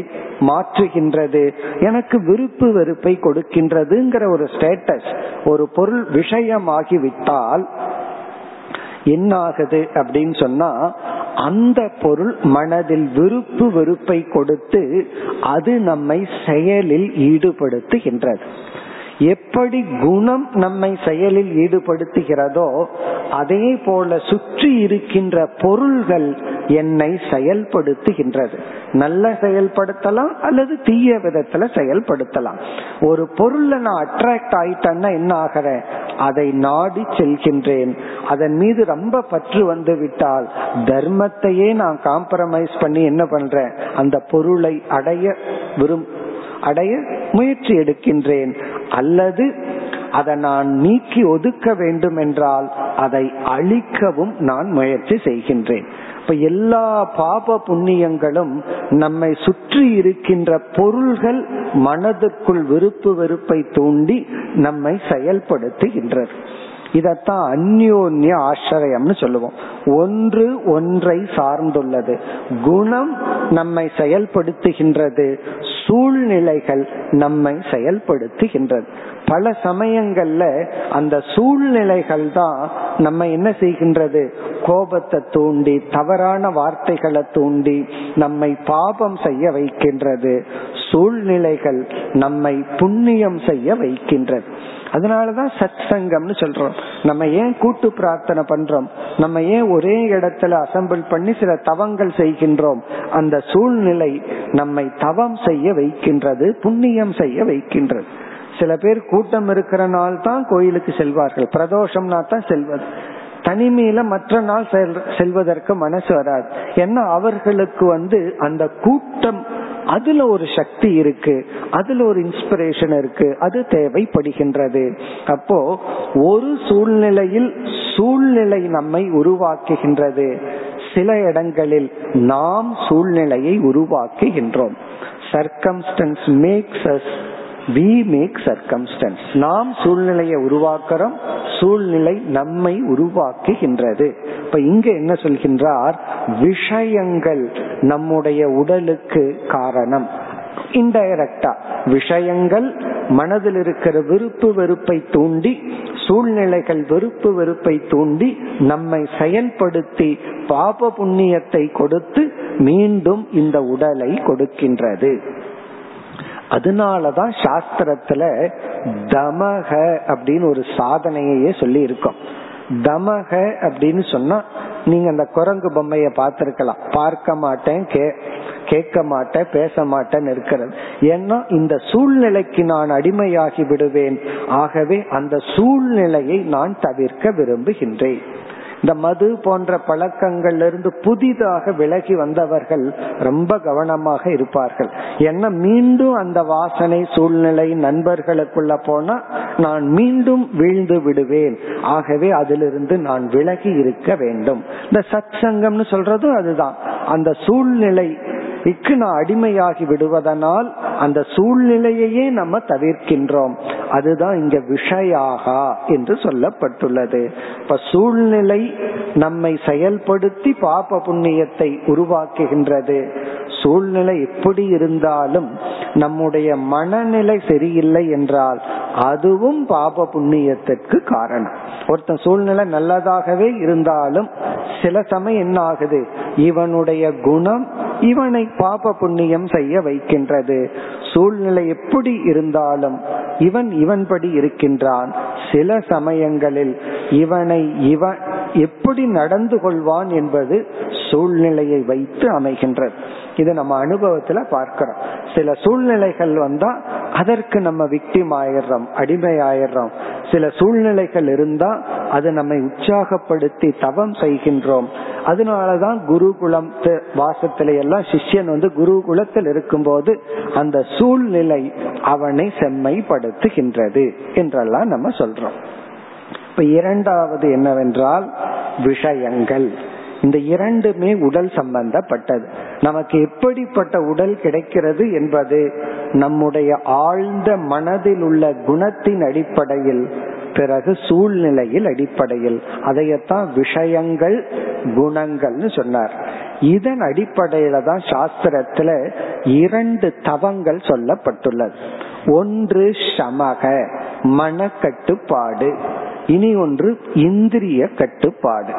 மாற்றுகின்றது, எனக்கு விருப்பு வெறுப்பை கொடுக்கின்றதுங்கிற ஒரு ஸ்டேட்டஸ். ஒரு பொருள் விஷயமாகிவிட்டால் என்ன ஆகுது அப்படின்னு சொன்னா, அந்த பொருள் மனதில் விருப்பு வெறுப்பை கொடுத்து அது நம்மை செயலில் ஈடுபடுத்துகின்றது. எப்படி குணம் நம்மை செயலில் ஈடுபடுத்துகிறதோ அதே போல சுற்றி இருக்கின்ற பொருள்கள் என்னை செயல்படுத்துகின்றது. நல்ல செயல்படுத்தலாம் அல்லது தீய விதத்துல செயல்படுத்தலாம். ஒரு பொருளை நான் அட்ராக்ட் ஆயிட்டேன்னா என்ன ஆகிற, அதை நாடி செல்கின்றேன். அதன் மீது ரொம்ப பற்று வந்து விட்டால் தர்மத்தையே நான் காம்ப்ரமைஸ் பண்ணி என்ன பண்றேன், அந்த பொருளை அடைய விரும் அடைய முயற்சி எடுக்கின்றேன். அல்லது அதை நான் நீக்கி ஒதுக்க வேண்டும் என்றால் அதை அழிக்கவும் நான் முயற்சி செய்கின்றேன். இப்ப எல்லா பாப புண்ணியங்களும் நம்மை சுற்றி இருக்கின்ற பொருள்கள் மனதுக்குள் விருப்பு வெறுப்பை தூண்டி நம்மை செயல்படுத்துகின்றது. இதத்தான் அந்யோன்ய ஆசிரயம்னு சொல்லுவோம். ஒன்று ஒன்றை சார்ந்துள்ளது. குணம் நம்மை செயல்படுத்துகின்றது, சூழ்நிலைகள் நம்மை செயல்படுத்துகின்றது. பல சமயங்கள்ல அந்த சூழ்நிலைகள் தான் நம்ம என்ன செய்கின்றது, கோபத்தை தூண்டி தவறான வார்த்தைகளை தூண்டி நம்மை பாபம் செய்ய வைக்கின்றது. சூழ்நிலைகள் நம்மை புண்ணியம் செய்ய வைக்கின்றது. அதனாலதான் சத் சங்கம்னு சொல்றோம். நம்ம ஏன் கூட்டு பிரார்த்தனை பண்றோம், நம்ம ஏன் ஒரே இடத்துல அசம்பிள் பண்ணி சில தவங்கள் செய்கின்றோம், அந்த சூழ்நிலை நம்மை தவம் செய்ய வைக்கின்றது, புண்ணியம் செய்ய வைக்கின்றது. சில பேர் கூட்டம் இருக்கிறனால தான் கோயிலுக்கு செல்வார்கள், பிரதோஷம்னா தான் செல்வது. தனிமையில மற்ற நாள் செல்வதற்கு மனசு வராது. ஏன்னா அவர்களுக்கு வந்து அந்த கூட்டம் அதுல ஒரு சக்தி இருக்கு, அதுல ஒரு இன்ஸ்பிரேஷன் இருக்கு, அது தேவைப்படுகின்றது. அப்போ ஒரு சூழ்நிலையில் சூழ்நிலை நம்மை உருவாக்குகின்றது, சில இடங்களில் நாம் சூழ்நிலையை உருவாக்குகின்றோம். Circumstances makes us, we make circumstance. நாம் சூழ்நிலையை உருவாக்குறோம், சூழ்நிலை நம்மை உருவாக்குகின்றது. இப்ப இங்க என்ன சொல்கின்றார், விஷயங்கள் நம்முடைய உடலுக்கு காரணம். இன்டைரக்டா விஷயங்கள் மனதில் இருக்கிற விருப்பு வெறுப்பை தூண்டி, சூழ்நிலைகள் விருப்பு வெறுப்பை தூண்டி நம்மை செயல்படுத்தி பாப புண்ணியத்தை கொடுத்து மீண்டும் இந்த உடலை கொடுக்கின்றது. அதனாலதான் சாஸ்திரத்துல தமக அப்படின்னு ஒரு சாதனையே சொல்லி இருக்கோம். தமக அப்படின்னு சொன்னா, நீங்க அந்த குரங்கு பொம்மைய பார்த்திருக்கலாம், பார்க்க மாட்டேன், கேட்க மாட்டேன், பேச மாட்டேன்னு இருக்கிறது. ஏன்னா இந்த சூழ்நிலைக்கு நான் அடிமையாகி விடுவேன், ஆகவே அந்த சூழ்நிலையை நான் தவிர்க்க விரும்புகின்றேன். இந்த மது போன்ற பழக்கங்கள்ல இருந்து புதிதாக விலகி வந்தவர்கள் ரொம்ப கவனமாக இருப்பார்கள். ஏன்னா மீண்டும் அந்த வாசனை, சூழ்நிலை, நண்பர்களுக்குள்ள போனா நான் மீண்டும் வீழ்ந்து விடுவேன், ஆகவே அதிலிருந்து நான் விலகி இருக்க வேண்டும். இந்த சத் சங்கம்னு சொல்றதும் அதுதான். அந்த சூழ்நிலை விற்கு நான் அடிமையாகி விடுவதனால் அந்த சூழ்நிலையையே நம்ம தவிர்க்கின்றோம். அதுதான் இங்க விஷயாகா என்று சொல்லப்பட்டுள்ளது. இப்ப சூழ்நிலை நம்மை செயல்படுத்தி பாப புண்ணியத்தை உருவாக்குகின்றது. சூழ்நிலை எப்படி இருந்தாலும் நம்முடைய மனநிலை சரியில்லை என்றால் அதுவும் பாப புண்ணியத்திற்கு காரணம். ஒருத்தன் சூழ்நிலை நல்லதாகவே இருந்தாலும் சில சமயம் என்ன ஆகுது, இவனுடைய குணம் இவனை பாப புண்ணியம் செய்ய வைக்கின்றது. சூழ்நிலை எப்படி இருந்தாலும் இவன் இவன்படி இருக்கின்றான். சில சமயங்களில் இவனை இவன் எப்படி நடந்து கொள்வான் என்பது சூழ்நிலையை வைத்து அமைகின்றது. இது நம்ம அனுபவத்துல பார்க்கிறோம். சில சூழ்நிலைகள் வந்தா அதற்கு நம்ம விக்டிம் ஆயிடுறோம், அடிமை ஆயிடுறோம். சில சூழ்நிலைகள் இருந்தா அது நம்மை உற்சாகப்படுத்தி தவம் செய்கின்றோம். அதனாலதான் குருகுலம் வாசத்தில எல்லாம் சிஷ்யன் வந்து குருகுலத்தில் இருக்கும் போது அந்த சூழ்நிலை அவனை செம்மைப்படுத்துகின்றது என்றெல்லாம் நம்ம சொல்றோம். இப்ப இரண்டாவது என்னவென்றால் விஷயங்கள். இந்த இரண்டுமே உடல் சம்பந்தப்பட்டது. நமக்கு எப்படிப்பட்ட உடல் கிடைக்கிறது என்பது நம்முடைய ஆழ்ந்த மனதில் உள்ள குணத்தின் அடிப்படையில், பிறகு சூழ்நிலையில் அடிப்படையில். அதையத்தான் விஷயங்கள் குணங்கள்னு சொன்னார். இதன் அடிப்படையில தான் சாஸ்திரத்துல இரண்டு தவங்கள் சொல்லப்பட்டுள்ளது. ஒன்று சமக மன கட்டுப்பாடு, இனி ஒன்று இந்திரிய கட்டுப்பாடு.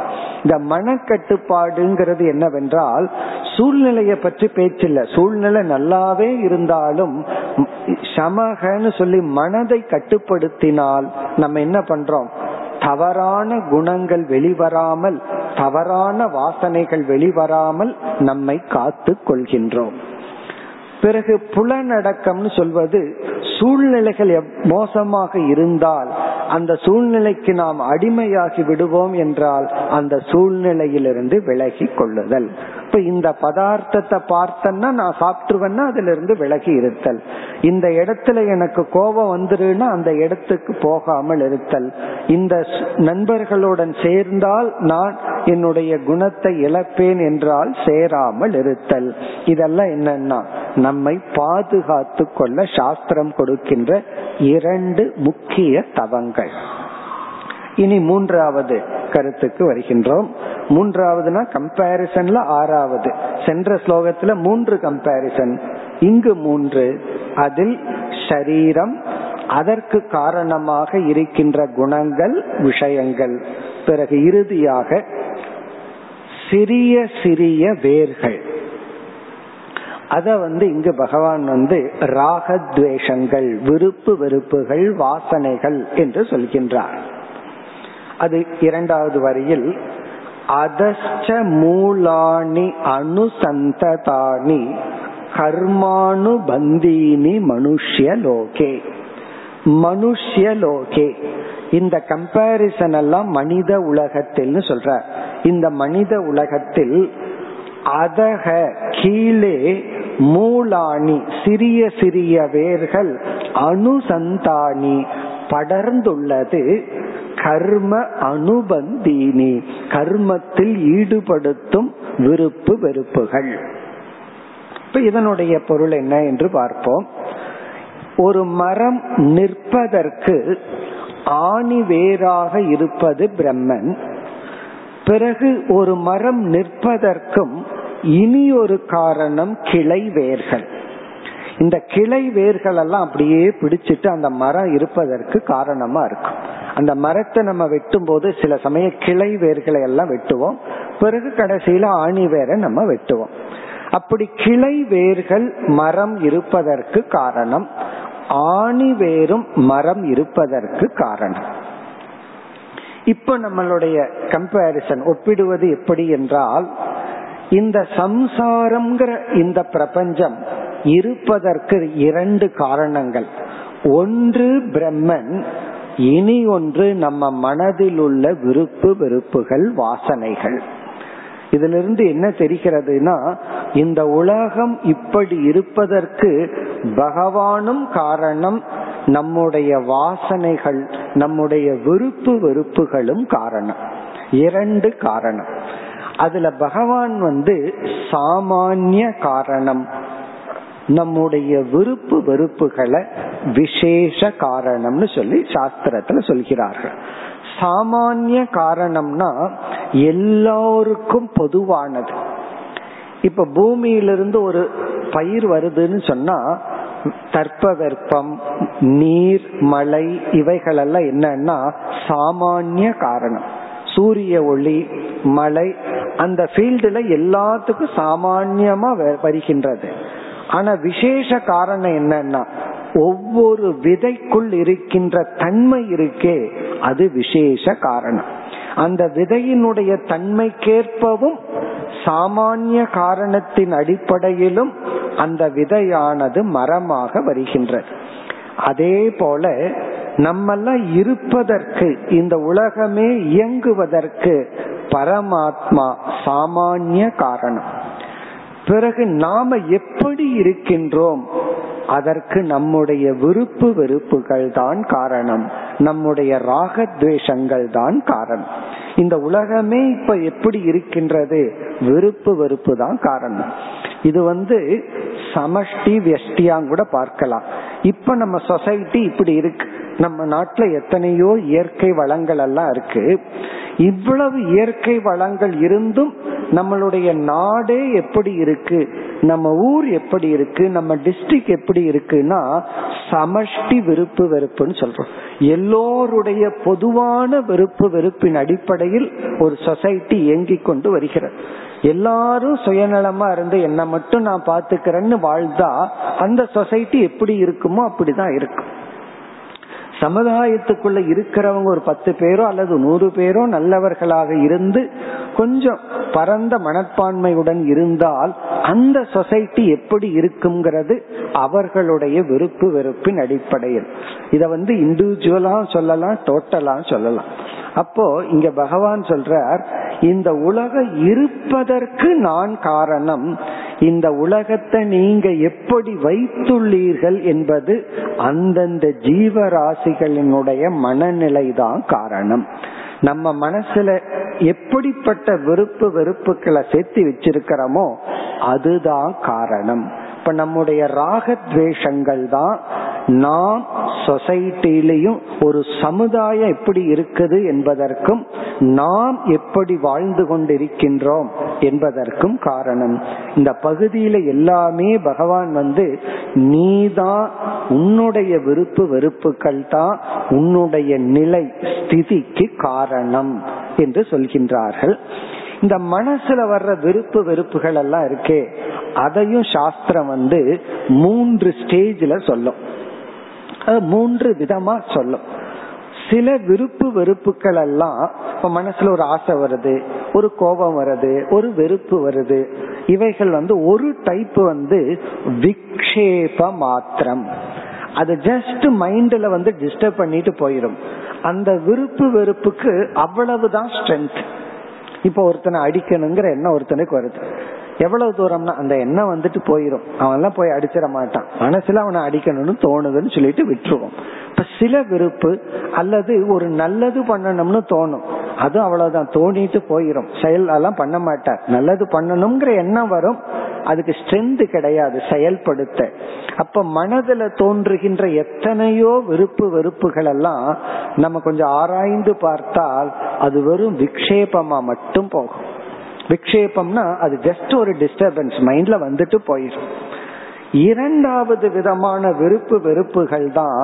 இந்த மன கட்டுப்பாடுங்கிறது என்னவென்றால் சூழ்நிலையை பற்றி பேச்சில்லை. சூழ்நிலை நல்லாவே இருந்தாலும் சமகன்னு சொல்லி மனதை கட்டுப்படுத்தினால் நம்ம என்ன பண்றோம், தவறான குணங்கள் வெளிவராமல், தவறான வாசனைகள் வெளிவராமல் நம்மை காத்து கொள்கின்றோம். பிறகு புலனடக்கம்னு சொல்வது சூழ்நிலைகள் மோசமாக இருந்தால் அந்த சூழ்நிலைக்கு நாம் அடிமையாகி விடுவோம் என்றால் அந்த சூழ்நிலையிலிருந்து விலகி கொள்ளுதல். இப்ப இந்த பதார்த்தத்தை பார்த்தன்னா நான் சாப்பிட்டுவேன்னா அதுல இருந்து விலகி இருத்தல். இந்த இடத்துல எனக்கு கோபம் வந்துருன்னா அந்த இடத்துக்கு போகாமல் இருத்தல். இந்த நண்பர்களுடன் சேர்ந்தால் நான் என்னுடைய குணத்தை இழப்பேன் என்றால் சேராமல் இருத்தல். இதெல்லாம் என்னன்னா நம்மை பாதுகாத்து கொள்ள சாஸ்திரம் கொடுக்கின்ற இரண்டு முக்கிய தவங்கள். இனி மூன்றாவது கருத்துக்கு வருகின்றோம். மூன்றாவதுனா கம்பேரிசன்ல ஆறாவது. சென்ற ஸ்லோகத்துல மூன்று கம்பேரிசன், இங்கு மூன்று. அதில் சரீரம், அதற்கு காரணமாக இருக்கின்ற குணங்கள் விஷயங்கள், பிறகு இறுதியாக சிறிய சிறிய வேர்கள். அத வந்து இங்கு பகவான் வந்து ராகத்வேஷங்கள், விருப்பு வெறுப்புகள், வாசனைகள் என்று சொல்கின்றார். அது இரண்டாவது வரியில் அதஸ்ச மூலாணி அனுசந்ததானி கர்மானு பந்தீனி மனுஷ்யலோகே. மனுஷ்யலோகே இந்த கம்பேரிசன் எல்லாம் மனித உலகத்தில் சொல்ற. இந்த மனித உலகத்தில் அதக கீழே மூலாணி சிறிய சிறிய வேர்கள் அனுசந்தானி படர்ந்துள்ளது. கர்ம அனுபந்தீனி கர்மத்தில் ஈடுபடுத்தும் விருப்பு வெறுப்புகள். இப்ப இதனுடைய பொருள் என்ன என்று பார்ப்போம். ஒரு மரம் நிற்பதற்கு ஆணி வேராக இருப்பது பிரம்மன். பிறகு ஒரு மரம் நிற்பதற்கும் இனி ஒரு காரணம் கிளை வேர்கள். இந்த கிளை வேர்கள் எல்லாம் அப்படியே பிடிச்சிட்டு அந்த மரம் இருப்பதற்கு காரணமா இருக்கும். அந்த மரத்தை நம்ம வெட்டும் போது சில சமயம் கிளை வேர்களை எல்லாம் வெட்டுவோம். பிறகு கடைசியில ஆணி வேரை நம்ம வெட்டுவோம். அப்படி கிளை வேர்கள் மரம் இருப்பதற்கு காரணம், ஆணி வேரும் மரம் இருப்பதற்கு காரணம். இப்ப நம்மளுடைய கம்பேரிசன் ஒப்பிடுவது எப்படி என்றால், இந்த சம்சாரம்ங்கிற இந்த பிரபஞ்சம் இருப்பதற்கு இரண்டு காரணங்கள். ஒன்று பிரம்மன், இனி ஒன்று நம்ம மனதில் உள்ள விருப்பு வெறுப்புகள், வாசனைகள். இதுல இருந்து என்ன தெரிகிறதுனா, இந்த உலகம் இப்படி இருப்பதற்கு பகவானும் காரணம், நம்முடைய வாசனைகள், நம்முடைய விருப்பு வெறுப்புகளும் காரணம். இரண்டு காரணம். அதுல பகவான் வந்து சாமானிய காரணம், நம்முடைய விருப்பு வெறுப்புகளை விசேஷ காரணம்னு சொல்லி சாஸ்திரத்துல சொல்கிறார்கள். சாமானிய காரணம்னா எல்லாருக்கும் பொதுவானது. இப்ப பூமியிலிருந்து ஒரு பயிர் வருதுன்னு சொன்னா தட்பவெப்பம், நீர், மழை இவைகள் எல்லாம் என்னன்னா சாமானிய காரணம். சூரிய ஒளி, மழை அந்த ஃபீல்டுல எல்லாத்துக்கும் சாமானியமா வருகின்றது. ஆனா விசேஷ காரணம் என்னன்னா ஒவ்வொரு விதைக்குள் இருக்கின்ற தன்மை இருக்கே அது விசேஷ காரணம். அந்த விதையினுடைய தன்மைக்கேற்பவும் சாமானிய காரணத்தின் அடிப்படையிலும் அந்த விதையானது மரமாக வருகின்றது. அதே போல நம்மெல்லாம் இருப்பதற்கு, இந்த உலகமே இயங்குவதற்கு பரமாத்மா சாமானிய காரணம். பிறகு நாம எப்படி இருக்கின்றோம் அதற்கு நம்முடைய விருப்பு வெறுப்புகள் தான் காரணம், நம்முடைய ராகத்வேஷங்கள் தான் காரணம். இந்த உலகமே இப்ப எப்படி இருக்கின்றது, விருப்பு வெறுப்பு தான் காரணம். இது வந்து சமஷ்டி வியஷ்டியாங்க கூட பார்க்கலாம். இப்ப நம்ம சொசைட்டி இப்படி இருக்கு, நம்ம நாட்டுல எத்தனையோ இயற்கை வளங்கள் எல்லாம் இருக்கு. இவ்வளவு இயற்கை வளங்கள் இருந்தும் நம்மளுடைய நாடே எப்படி இருக்கு, நம்ம ஊர் எப்படி இருக்கு, நம்ம டிஸ்ட்ரிக்ட் எப்படி இருக்குன்னா சமஷ்டி விருப்பு வெறுப்புன்னு சொல்றோம். எல்லோருடைய பொதுவான விருப்பு வெறுப்பின் அடிப்படையில் ஒரு சொசைட்டி இயங்கிக் கொண்டு வருகிறது. எல்லாரும் சுயநலமா இருந்து என்ன மட்டும் நான் பாத்துக்கிறேன்னு வாழ்ந்தா அந்த சொசைட்டி எப்படி இருக்குமோ அப்படிதான் இருக்கும். சமுதாயத்துக்குள்ள இருக்கிறவங்க ஒரு பத்து பேரோ அல்லது நூறு பேரோ நல்லவர்களாக இருந்து கொஞ்சம் பரந்த மனப்பான்மையுடன் இருந்தால் அந்த சொசைட்டி எப்படி இருக்குங்கிறது அவர்களுடைய விருப்பு வெறுப்பின் அடிப்படையில். இத வந்து இண்டிவிஜுவலா சொல்லலாம், டோட்டலா சொல்லலாம். அப்போ இங்க பகவான் சொல்றார், இந்த உலகம் இருப்பதற்கு நான் காரணம், இந்த உலகத்தை நீங்க எப்படி வைத்துள்ளீர்கள் என்பது அந்தந்த ஜீவராசிகளினுடைய மனநிலை தான் காரணம். நம்ம மனசுல எப்படிப்பட்ட வெறுப்பு வெறுப்புகளை சேர்த்து வச்சிருக்கிறோமோ அதுதான் காரணம். இப்ப நம்முடைய ராகத்வேஷங்கள் தான் நாம் சொசைட்டிலையும் ஒரு சமுதாயம் எப்படி இருக்குது என்பதற்கும் நாம் எப்படி வாழ்ந்து கொண்டிருக்கின்றோம் என்பதற்கும் காரணம். இந்த பகுதியில எல்லாமே பகவான் வந்து நீதான், உன்னுடைய விருப்பு வெறுப்புகள் தான் உன்னுடைய நிலை ஸ்திதிக்கு காரணம் என்று சொல்கின்றார்கள். இந்த மனசுல வர்ற விருப்பு வெறுப்புகள் எல்லாம் இருக்கே அதையும் சாஸ்திரம் வந்து மூன்று ஸ்டேஜ்ல சொல்லும், மூன்று விதமா சொல்லும். சில விருப்பு வெறுப்புகள் எல்லாம் இப்ப மனசுல ஒரு ஆசை வருது, ஒரு கோபம் வருது, ஒரு வெறுப்பு வருது. இவைகள் வந்து ஒரு டைப் வந்து விக்ஷேப மாத்திரம், அது ஜஸ்ட் மைண்ட்ல வந்து டிஸ்டர்ப் பண்ணிட்டு போயிடும். அந்த விருப்பு வெறுப்புக்கு அவ்வளவுதான் ஸ்ட்ரென்த். இப்ப ஒருத்தனை அடிக்கணுங்கிற எண்ணம் ஒருத்தனுக்கு வருது, எவ்வளவு தூரம்னா அந்த எண்ணம் வந்துட்டு போயிடும், அவன்லாம் போய் அடிச்சிட மாட்டான், மனசுல அவனை அடிக்கணும்னு தோணுதுன்னு சொல்லிட்டு விட்டுருவோம். இப்ப சில விருப்பு அல்லது ஒரு நல்லது பண்ணணும்னு தோணும், அதுவும் அவ்வளவுதான், தோணிட்டு போயிடும், செயல் எல்லாம் பண்ண மாட்டார். நல்லது பண்ணணும்ங்கிற எண்ணம் வரும், அதுக்கு ஸ்ட்ரென்த் கிடையாது செயல்படுத்த. அப்ப மனதுல தோன்றுகின்ற எத்தனையோ விருப்பு வெறுப்புகள் எல்லாம் நம்ம கொஞ்சம் ஆராய்ந்து பார்த்தால் அது வெறும் விக்ஷேபமா மட்டும் போகும். விக்ஷேபம்னா அது ஜஸ்ட் ஒரு டிஸ்டர்பன்ஸ் மைண்ட்ல வந்துட்டு போயிடும். இரண்டாவது விதமான விருப்பு வெறுப்புகள் தான்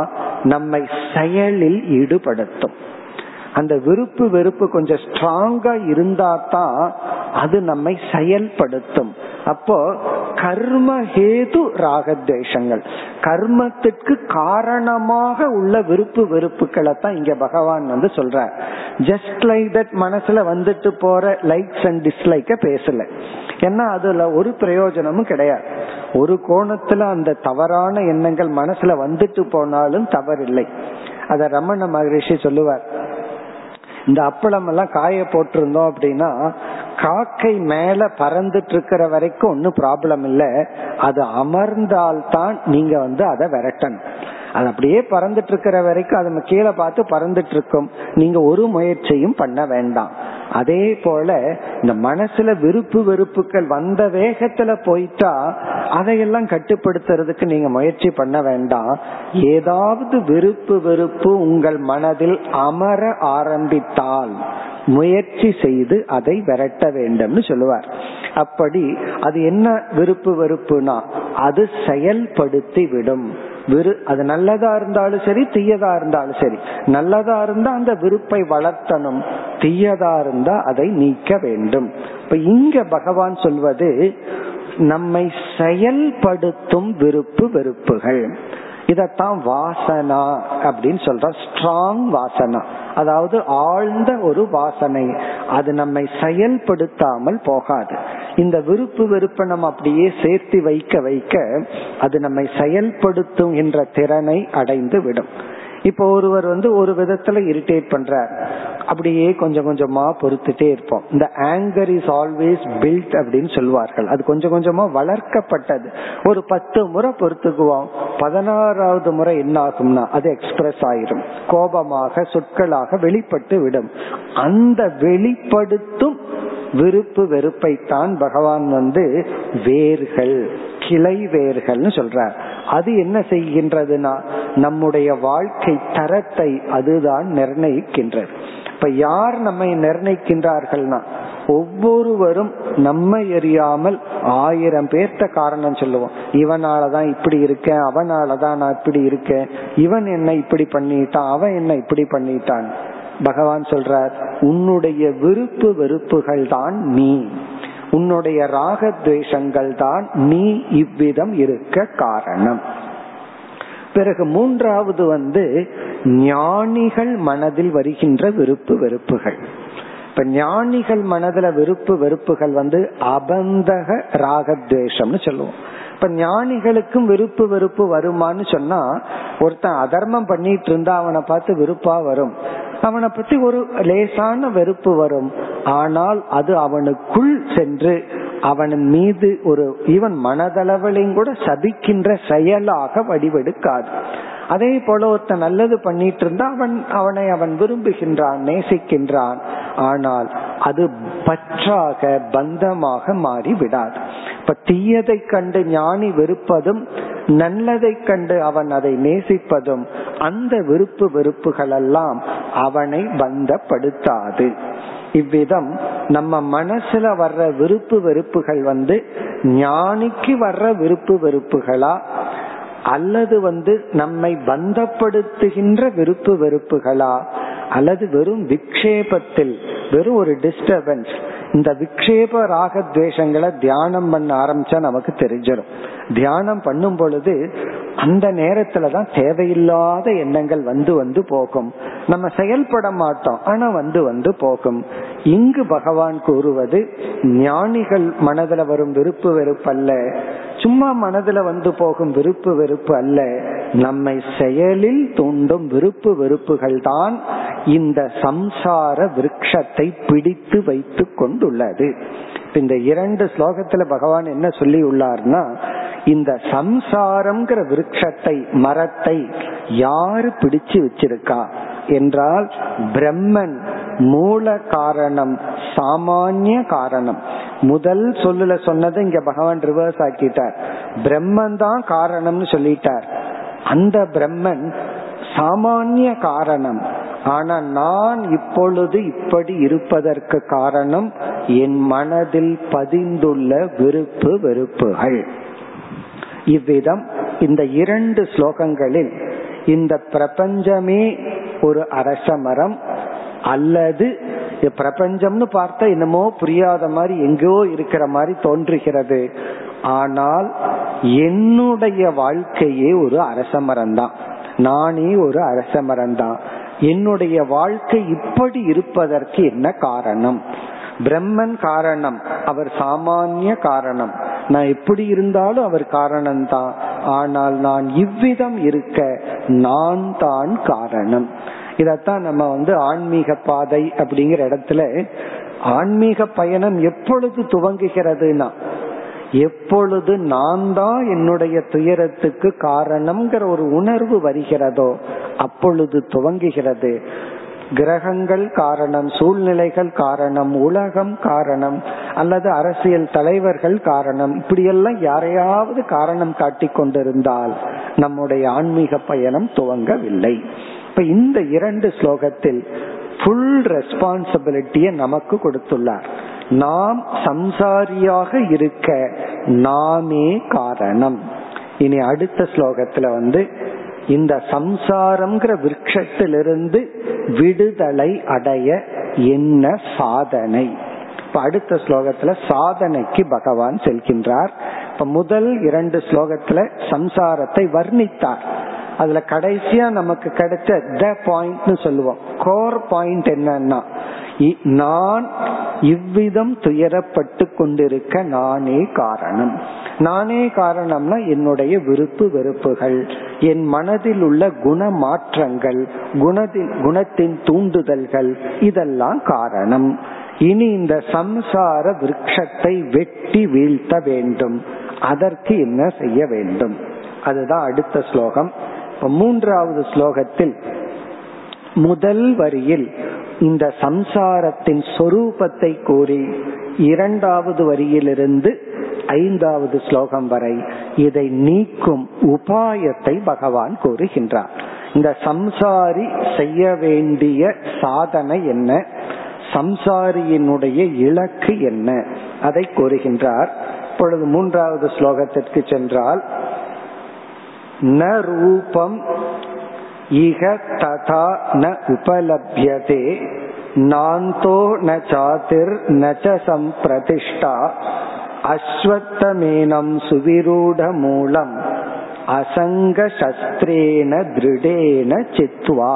நம்மை செயலில் ஈடுபடுத்தும். அந்த விருப்பு வெறுப்பு கொஞ்சம் ஸ்ட்ராங்கா இருந்தா தான் அது நம்மை செயல்படுத்தும். அப்போ கர்ம ஹேது ராகத்வேஷங்கள், கர்மத்திற்கு காரணமாக உள்ள விருப்பு வெறுப்புகளை தான் இங்க பகவான் வந்து சொல்றார். ஜஸ்ட் லைக் தட் மனசுல வந்துட்டு போற லைக்ஸ் அண்ட் டிஸ்லைக்க பேசல, ஏன்னா அதுல ஒரு பிரயோஜனமும் கிடையாது. ஒரு கோணத்துல அந்த தவறான எண்ணங்கள் மனசுல வந்துட்டு போனாலும் தவறில்லை. அத ரமண மகரிஷி சொல்லுவார், இந்த அப்பளம் எல்லாம் காய போட்டிருந்தோம் அப்படின்னா காக்கை மேல பறந்துட்டு இருக்கிற வரைக்கும் ஒன்னும் ப்ராப்ளம் இல்லை, அது அமர்ந்தால்தான் நீங்க வந்து அதை விரட்டணும். அது அப்படியே பறந்துட்டு இருக்கிற வரைக்கும் அது கீழே பார்த்து பறந்துட்டு இருக்கும், நீங்க ஒரு முயற்சியும் பண்ண வேண்டாம். அதே போல இந்த மனசுல விருப்பு வெறுப்புகள் வந்த வேகத்துல போயிட்டா அதையெல்லாம் கட்டுப்படுத்துறதுக்கு நீங்க முயற்சி பண்ண வேண்டாம். ஏதாவது விருப்பு வெறுப்பு உங்கள் மனதில் அமர ஆரம்பித்தால் முயற்சி செய்து அதை விரட்ட வேண்டும்னு சொல்லுவார். அப்படி அது என்ன விருப்பு வெறுப்புனா அது செயல்படுத்தி விடும். விரு அது நல்லதா இருந்தாலும் சரி தீயதா இருந்தாலும் சரி, நல்லதா இருந்தா அந்த விருப்பை வளர்த்தணும், தீயதா இருந்தா அதை நீக்க வேண்டும். இப்ப இங்க பகவான் சொல்வது நம்மை செயல்படுத்தும் விருப்பு வெறுப்புகள். இதத்தான் வாசனா அப்படின்னு சொல்ற, ஸ்ட்ராங் வாசனா, அதாவது ஆழ்ந்த ஒரு வாசனை. அது நம்மை செயல்படுத்தாமல் போகாது. இந்த விருப்பு வெறுப்பை நம்ம அப்படியே சேர்த்து வைக்க வைக்க அது நம்மை செயல்படுத்தும் என்ற திறனை அடைந்து விடும். இப்போ ஒருவர் வந்து ஒரு விதத்துல இரிட்டேட் பண்றார், அப்படியே கொஞ்சம் கொஞ்சமா பொறுத்துட்டே இருப்போம். இந்த ஆங்கர் இஸ் ஆல்வேஸ் பில்ட் அப்படின்னு சொல்வார்கள். அது கொஞ்சம் கொஞ்சமா வளர்க்கப்பட்டது. ஒரு பத்து முறை பொறுத்துக்குவோம், பதினாறாவது முறை என்ன ஆகும்னா அது எக்ஸ்பிரஸ் ஆயிரும், கோபமாக சொற்களாக வெளிப்பட்டு விடும். அந்த வெளிப்படுத்தும் விருப்பு வெறுப்பைத்தான் பகவான் வந்து வேர்கள், கிளை வேர்கள்னு சொல்றார். அது என்ன செய்கின்றதுன்னா நம்முடைய வாழ்க்கை தரத்தை அதுதான் நிர்ணயிக்கின்றது. இப்ப யார் நம்மை நிர்ணயிக்கின்றார்கள்னா ஒவ்வொருவரும் நம்மை அறியாமல் ஆயிரம் பேர்த்த காரணம் சொல்லுவோம். இவனாலதான் இப்படி இருக்கேன், அவனாலதான் நான் இப்படி இருக்கேன், இவன் என்ன இப்படி பண்ணிட்டான், அவன் என்ன இப்படி பண்ணிட்டான். பகவான் சொல்றார், உன்னுடைய விருப்பு வெறுப்புகள் தான் நீ, உன்னுடைய ராகத்வேஷங்கள் தான் நீ இவ்விதம் இருக்க காரணம். பிறகு மூன்றாவது வந்து ஞானிகள் மனதில் வருகின்ற விருப்பு வெறுப்புகள். இப்ப ஞானிகள் மனதில் விருப்பு வெறுப்புகள் வந்து அபந்தக ராகத்வேஷம்னு சொல்லுவோம். இப்ப ஞானிகளுக்கும் விருப்பு வெறுப்பு வருமானு சொன்னா, ஒருத்தன் அதர்மம் பண்ணிட்டு இருந்தா அவனை பார்த்து விருப்பா வரும், அவனை பத்தி ஒரு லேசான வெறுப்பு வரும். ஆனால் அது அவனுக்குள் சென்று அவன் மீது ஒரு இவன் மனதளவிலையும் கூட சபிக்கின்ற செயலாக வடிவெடுக்காது. அதே போல ஒருத்தன் நல்லது பண்ணிட்டு இருந்தா அவன் அவனை அவன் விரும்புகின்றான், நேசிக்கின்றான். ஆனால் அது பற்றாக பந்தமாக மாறி விடாது. இப்ப தீயதை கண்டு ஞானி வெறுப்பதும் நல்லதை கண்டு அவன் அதை நேசிப்பதும் அந்த விருப்பு வெறுப்புகள் எல்லாம் அவனை பந்தப்படுத்தாது. இவ்விதம் நம்ம மனசுல வர்ற விருப்பு வெறுப்புகள் வந்து ஞானிக்கு வர்ற விருப்பு வெறுப்புகளா அல்லது வந்து நம்மை பந்தப்படுத்துகின்ற விருப்பு வெறுப்புகளா அல்லது வெறும் விக்ஷேபத்தில் வெறும் ஒரு டிஸ்டர்பன்ஸ். இந்த விக்ஷேப ராகத்வேஷங்களை தியானம் பண்ண ஆரம்பிச்சா நமக்கு தெரிஞ்சிடும். தியானம் பண்ணும் பொழுது அந்த நேரத்துலதான் தேவையில்லாத எண்ணங்கள் வந்து வந்து போகும். நம்ம செயல்பட மாட்டோம், ஆனா வந்து வந்து போகும். இங்கு பகவான் கூறுவது ஞானிகள் மனதுல வரும் விருப்பு வெறுப்பு அல்ல, சும்மா மனதுல வந்து போகும் விருப்பு வெறுப்பு அல்ல, நம்மை செயலில் தூண்டும் விருப்பு வெறுப்புகள் தான் இந்த சம்சார விருட்சத்தை பிடித்து வைத்து கொண்டுள்ளது. இந்த இரண்டு ஸ்லோகத்துல பகவான் என்ன சொல்லி உள்ளார்னா, இந்த சம்சாரம்ங்கிற விருட்சத்தை, மரத்தை யாரு பிடிச்சு வச்சிருக்கா என்றால் பிரம்மன், மூல காரணம், சாமானிய காரணம். முதல் சொல்லுல சொன்னது இங்க பகவான் ரிவர்ஸ் ஆக்கிட்டார். பிரம்மன் தான் காரணம்னு சொல்லிட்டார். அந்த பிரம்மன் சாமானிய காரணம், ஆனா நான் இப்பொழுது இப்படி இருப்பதற்கு காரணம் என் மனதில் பதிந்துள்ள விருப்பு வெறுப்புகள். இவ்விதம் இந்த இரண்டு ஸ்லோகங்களில் இந்த பிரபஞ்சமே ஒரு அரச மரம், அல்லது பிரபஞ்சம்னு பார்த்தா என்னமோ புரியாத மாதிரி எங்கோ இருக்கிற மாதிரி தோன்றுகிறது, ஆனால் என்னுடைய வாழ்க்கையே ஒரு அரச மரம் தான், நானே ஒரு அரச மரம் தான். என்னுடைய வாழ்க்கை இப்படி இருப்பதற்கு என்ன காரணம்? பிரம்மன் காரணம், அவர் சாமானிய காரணம், நான் எப்படி இருந்தாலும் அவர் காரணம்தான், ஆனால் நான் இவ்விதம் இருக்க நான் தான் காரணம். இதத்தான் நம்ம வந்து ஆன்மீக பாதை அப்படிங்கிற இடத்துல ஆன்மீக பயணம் எப்பொழுது துவங்குகிறதுனா, எப்பொழுது நான் தான் என்னுடைய துயரத்துக்கு காரணம்ங்கிற ஒரு உணர்வு வருகிறதோ அப்பொழுது துவங்குகிறது. கிரகங்கள் காரணம், சூழ்நிலைகள் காரணம், உலகம் காரணம், அல்லது அரசியல் தலைவர்கள் காரணம், இப்படியெல்லாம் யாரையாவது காரணம் காட்டிக் கொண்டிருந்தால் நம்முடைய ஆன்மீக பயணம் துவங்கவில்லை. இப்ப இந்த இரண்டு ஸ்லோகத்தில் ஃபுல் ரெஸ்பான்சிபிலிட்டியை நமக்கு கொடுத்துள்ளார். நாம் சம்சாரியாக இருக்க நாமே காரணம். இனி அடுத்த ஸ்லோகத்துல வந்து இந்த சம்சாரம்ங்கிற விருட்சத்திலிருந்து விடுதலை அடைய என்ன சாதனை, இப்ப அடுத்த ஸ்லோகத்துல சாதனைக்கு பகவான் செல்கின்றார். இப்ப முதல் இரண்டு ஸ்லோகத்துல சம்சாரத்தை வர்ணித்தார். அதுல கடைசியா நமக்கு கிடைச்ச த பாயிண்ட்னு சொல்லுவோம். கோர் பாயிண்ட் என்னன்னா, நான் இவ்விதம் துயரப்பட்டு கொண்டிருக்க நானே காரணம். நானே காரணம்னா என்னுடைய விருப்பு வெறுப்புகள், என் மனதில் உள்ள குண மாற்றங்கள், குணத்தின் குணத்தின் தூண்டுதல்கள், இதெல்லாம் காரணம். இனி இந்த சம்சார விருட்சத்தை வெட்டி வீழ்த்த வேண்டும். அதற்கு என்ன செய்ய வேண்டும், அதுதான் அடுத்த ஸ்லோகம். மூன்றாவது ஸ்லோகத்தில் முதல் வரியில் இந்த சம்சாரத்தின் சொரூபத்தை கூறி இரண்டாவது வரியிலிருந்து ஐந்தாவது ஸ்லோகம் வரை இதை நீக்கும் உபாயத்தை பகவான் கூறுகின்றார். இந்த சம்சாரி செய்ய வேண்டிய சாதனை என்ன, சம்சாரியினுடைய இலக்கு என்ன, அதை கூறுகின்றார். இப்பொழுது மூன்றாவது ஸ்லோகத்திற்கு சென்றால், ந ரூபம் இஹ ததா ந உபலப்யதே நாந்தோ ந சாதிர் ந ச சம்பிரதிஷ்டா அஸ்வத்தமேனம் சுவிரூட மூலம் அசங்க சஸ்திரேன திருடேன சித்வா.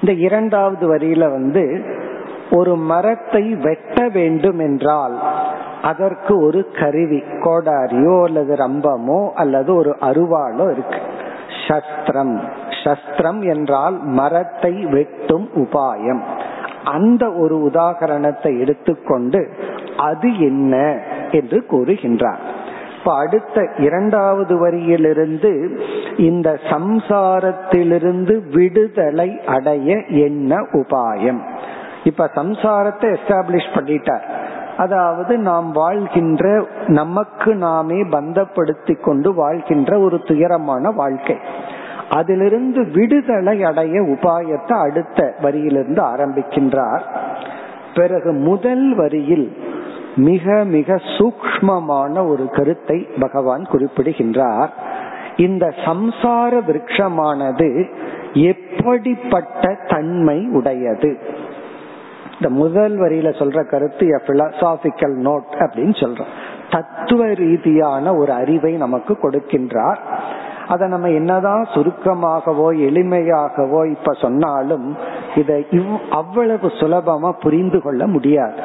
இந்த இரண்டாவது வரியில வந்து ஒரு மரத்தை வெட்ட வேண்டும் என்றால் அதற்கு ஒரு கருவி, கோடாரியோ அல்லது ரம்பமோ அல்லது ஒரு அருவாளோ இருக்கு. சஸ்திரம், சஸ்திரம் என்றால் மரத்தை வெட்டும் உபாயம். அந்த ஒரு உதாகரணத்தை எடுத்துக்கொண்டு அது என்ன என்று கூறுகின்றார். இப்ப அடுத்த இரண்டாவது வரியிலிருந்து இந்த சம்சாரத்திலிருந்து விடுதலை அடைய என்ன உபாயம். இப்ப சம்சாரத்தை எஸ்டாப்ளிஷ் பண்ணிட்டார். அதாவது நாம் வாழ்கின்ற, நமக்கு நாமே பந்தப்படுத்தி கொண்டு வாழ்கின்ற ஒரு துயரமான வாழ்க்கை, அதிலிருந்து விடுதலை அடைய உபாயத்தை அடுத்த வரியிலிருந்து ஆரம்பிக்கின்றார். பிறகு முதல் வரியில் மிக மிக சூக்ஷ்மமான ஒரு கருத்தை பகவான் குறிப்பிடுகின்றார். இந்த சம்சார விருட்சமானது எப்படிப்பட்ட தன்மை உடையது. இந்த முதல் வரியில சொல்ற கருத்து பிலாசாபிக்கல் நோட் அப்படின்னு சொல்றோம். தத்துவ ரீதியான ஒரு அறிவை நமக்கு கொடுக்கின்றார். அதை நம்ம என்னதான் சுருக்கமாகவோ எளிமையாகவோ இப்ப சொன்னாலும் இதை அவ்வளவு சுலபமா புரிந்து கொள்ள முடியாது.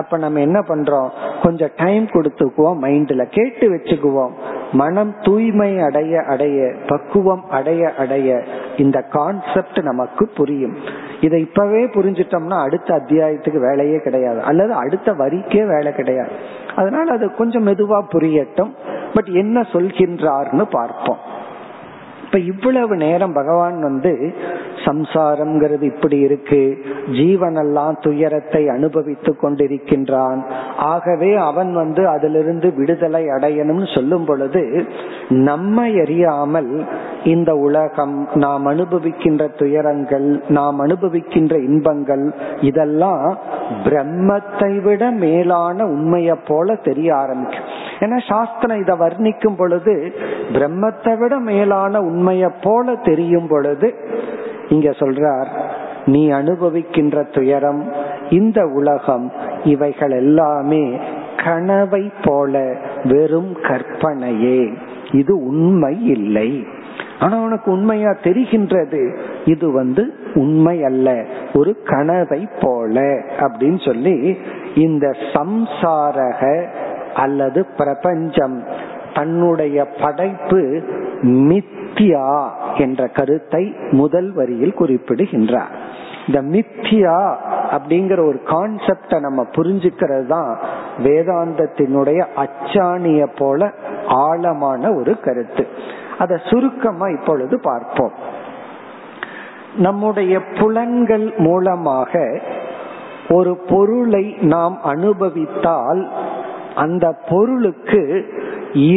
அப்ப நம்ம என்ன பண்றோம், கொஞ்சம் டைம் கொடுத்துக்குவோம், மைண்ட்ல கேட்டு வச்சுக்குவோம். மனம் தூய்மை அடைய அடைய, பக்குவம் அடைய அடைய இந்த கான்செப்ட் நமக்கு புரியும். இதை இப்பவே புரிஞ்சிட்டோம்னா அடுத்த அத்தியாயத்துக்கு வேலையே கிடையாது, அல்லது அடுத்த வரிக்கே வேலை கிடையாது. அதனால அது கொஞ்சம் மெதுவா புரியட்டும். பட் என்ன சொல்கின்றார்னு பார்ப்போம். இப்ப இவ்வளவு நேரம் பகவான் வந்து சம்சாரம்ங்கிறது இப்படி இருக்கு, ஜீவனெல்லாம் துயரத்தை அனுபவித்து கொண்டிருக்கின்றான், ஆகவே அவன் வந்து அதிலிருந்து விடுதலை அடையணும்னு சொல்லும் பொழுது நம்மை அறியாமல் இந்த உலகம், நாம் அனுபவிக்கின்ற துயரங்கள், நாம் அனுபவிக்கின்ற இன்பங்கள், இதெல்லாம் பிரம்மத்தை விட மேலான உண்மையை போல தெரிய ஆரம்பிக்கும். ஏன்னா சாஸ்திரம் இதை வர்ணிக்கும் பொழுது பிரம்மத்தை விட மேலான உண்மையை போல தெரியும் பொழுது இங்க சொல்றார், நீ அனுபவிக்கின்ற துயரம், இந்த உலகம், இவைகள் எல்லாமே கனவை போல வெறும் கற்பனையே, இது உண்மை இல்லை. ஆனா உனக்கு உண்மையா தெரிகின்றது, இது வந்து உண்மை அல்ல, ஒரு கனவை போல அப்படின்னு சொல்லி இந்த சம்சாரக அல்லது பிரபஞ்சம், தன்னுடைய படைப்பு மித்தியா என்ற கருத்தை முதல் வரியில் குறிப்பிடுகின்றார். இந்த மித்தியா அப்படிங்கிற ஒரு கான்செப்டை நம்ம புரிஞ்சுக்கிறது தான் வேதாந்தத்தினுடைய அச்சாணிய போல ஆழமான ஒரு கருத்து. அதை சுருக்கமா இப்பொழுது பார்ப்போம். நம்முடைய புலன்கள் மூலமாக ஒரு பொருளை நாம் அனுபவித்தால் அந்த பொருளுக்கு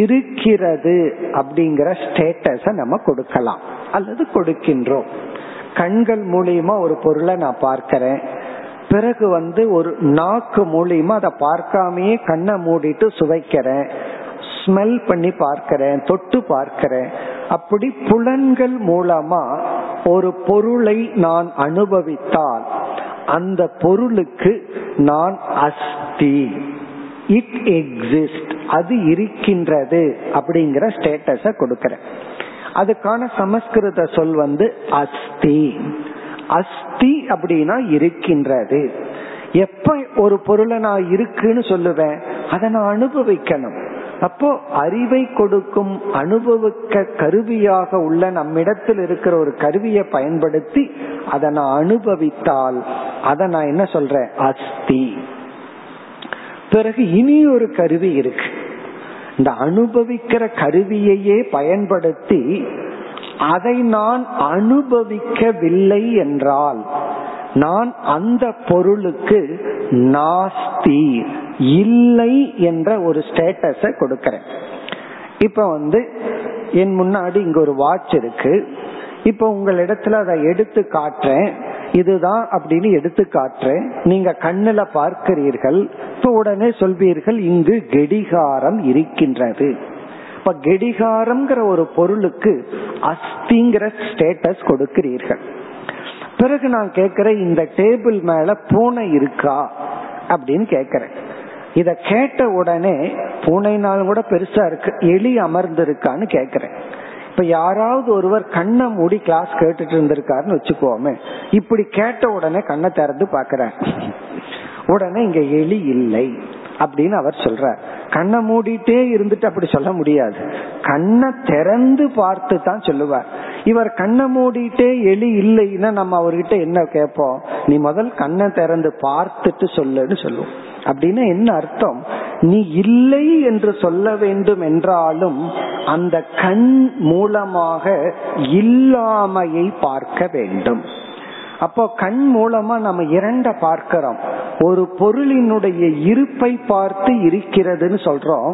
இருக்கிறது அப்படிங்கிற ஸ்டேட்டஸ நம்ம கொடுக்கலாம் அல்லது கொடுக்கின்றோம். கண்கள் மூலியமா ஒரு பொருளை நான் பார்க்கிறேன், பிறகு வந்து ஒரு நாக்கு மூலியமா அதை பார்க்காமையே கண்ணை மூடிட்டு சுவைக்கிறேன், ஸ்மெல் பண்ணி பார்க்கிறேன், தொட்டு பார்க்கிறேன். அப்படி புலன்கள் மூலமா ஒரு பொருளை நான் அனுபவித்தால் அந்த பொருளுக்கு நான் அஸ்தி, இட் எக்ஸிஸ்ட், அது இருக்கின்றது அப்படிங்கிற ஸ்டேட்டஸ கொடுக்கிறேன். அதுக்கான சமஸ்கிருத சொல் வந்து அஸ்தி. அஸ்தி அப்படின்னா இருக்கின்றது. எப்ப ஒரு பொருளை நான் இருக்குன்னு சொல்லுவேன், அதை நான் அனுபவிக்கணும். அப்போ அறிவை கொடுக்கும் அனுபவிக்க கருவியாக உள்ள நம்மிடத்தில் இருக்கிற ஒரு கருவியை பயன்படுத்தி அதை நான் அனுபவித்தால் அதை நான் என்ன சொல்றேன், அஸ்தி. பிறகு இனி ஒரு கருவி இருக்கு, இந்த அனுபவிக்கிற கருவியையே பயன்படுத்தி அதை நான் அனுபவிக்கவில்லை என்றால் நான் அந்த பொருளுக்கு நாஸ்தி, இல்லை என்ற ஒரு ஸ்டேட்டஸ கொடுக்கிறேன். இப்ப வந்து என் முன்னாடி இங்க ஒரு வாட்ச் இருக்கு, இப்ப உங்களிடத்துல அதை எடுத்து காட்டுறேன், இதுதான் அப்படின்னு எடுத்து காட்டுறேன், நீங்க கண்ணுல பார்க்கிறீர்கள். இப்ப உடனே சொல்வீர்கள் இங்கு கெடிகாரம் இருக்கின்றது. இப்ப கெடிகாரம்ங்கிற ஒரு பொருளுக்கு அஸ்திங்கிற ஸ்டேட்டஸ் கொடுக்கிறீர்கள். பிறகு நான் கேக்குறேன், இந்த டேபிள் மேல பூனை இருக்கா அப்படின்னு கேக்குறேன். இத கேட்ட உடனே பூனைனாலும் கூட பெருசா இருக்கு, எலி அமர்ந்து இருக்கான்னு கேக்குறேன். இப்ப யாராவது ஒருவர் கண்ணை மூடி கிளாஸ் கேட்டுட்டு இருந்திருக்காருன்னு வச்சுக்கோமே, இப்படி கேட்ட உடனே கண்ணை திறந்து பாக்குறார், உடனே இங்க எலி இல்லை அப்படின்னு அவர் சொல்றார். கண்ணை மூடிட்டே இருந்துட்டு அப்படி சொல்ல முடியாது, கண்ணை திறந்து பார்த்து தான் சொல்லுவார். இவர் கண்ணை மூடிட்டே எலி இல்லைன்னா நம்ம அவர்கிட்ட என்ன கேட்போம், நீ முதல் கண்ணை திறந்து பார்த்துட்டு சொல்லுன்னு சொல்லுவோம். அப்படின்னா என்ன அர்த்தம், நீ இல்லை என்று சொல்ல வேண்டும் என்றாலும் அந்த கண் மூலமாக இல்லாமையை பார்க்க வேண்டும். அப்போ கண் மூலமா நம்ம இரண்ட பார்க்கிறோம், ஒரு பொருளினுடைய இருப்பை பார்த்து இருக்கிறதுன்னு சொல்றோம்,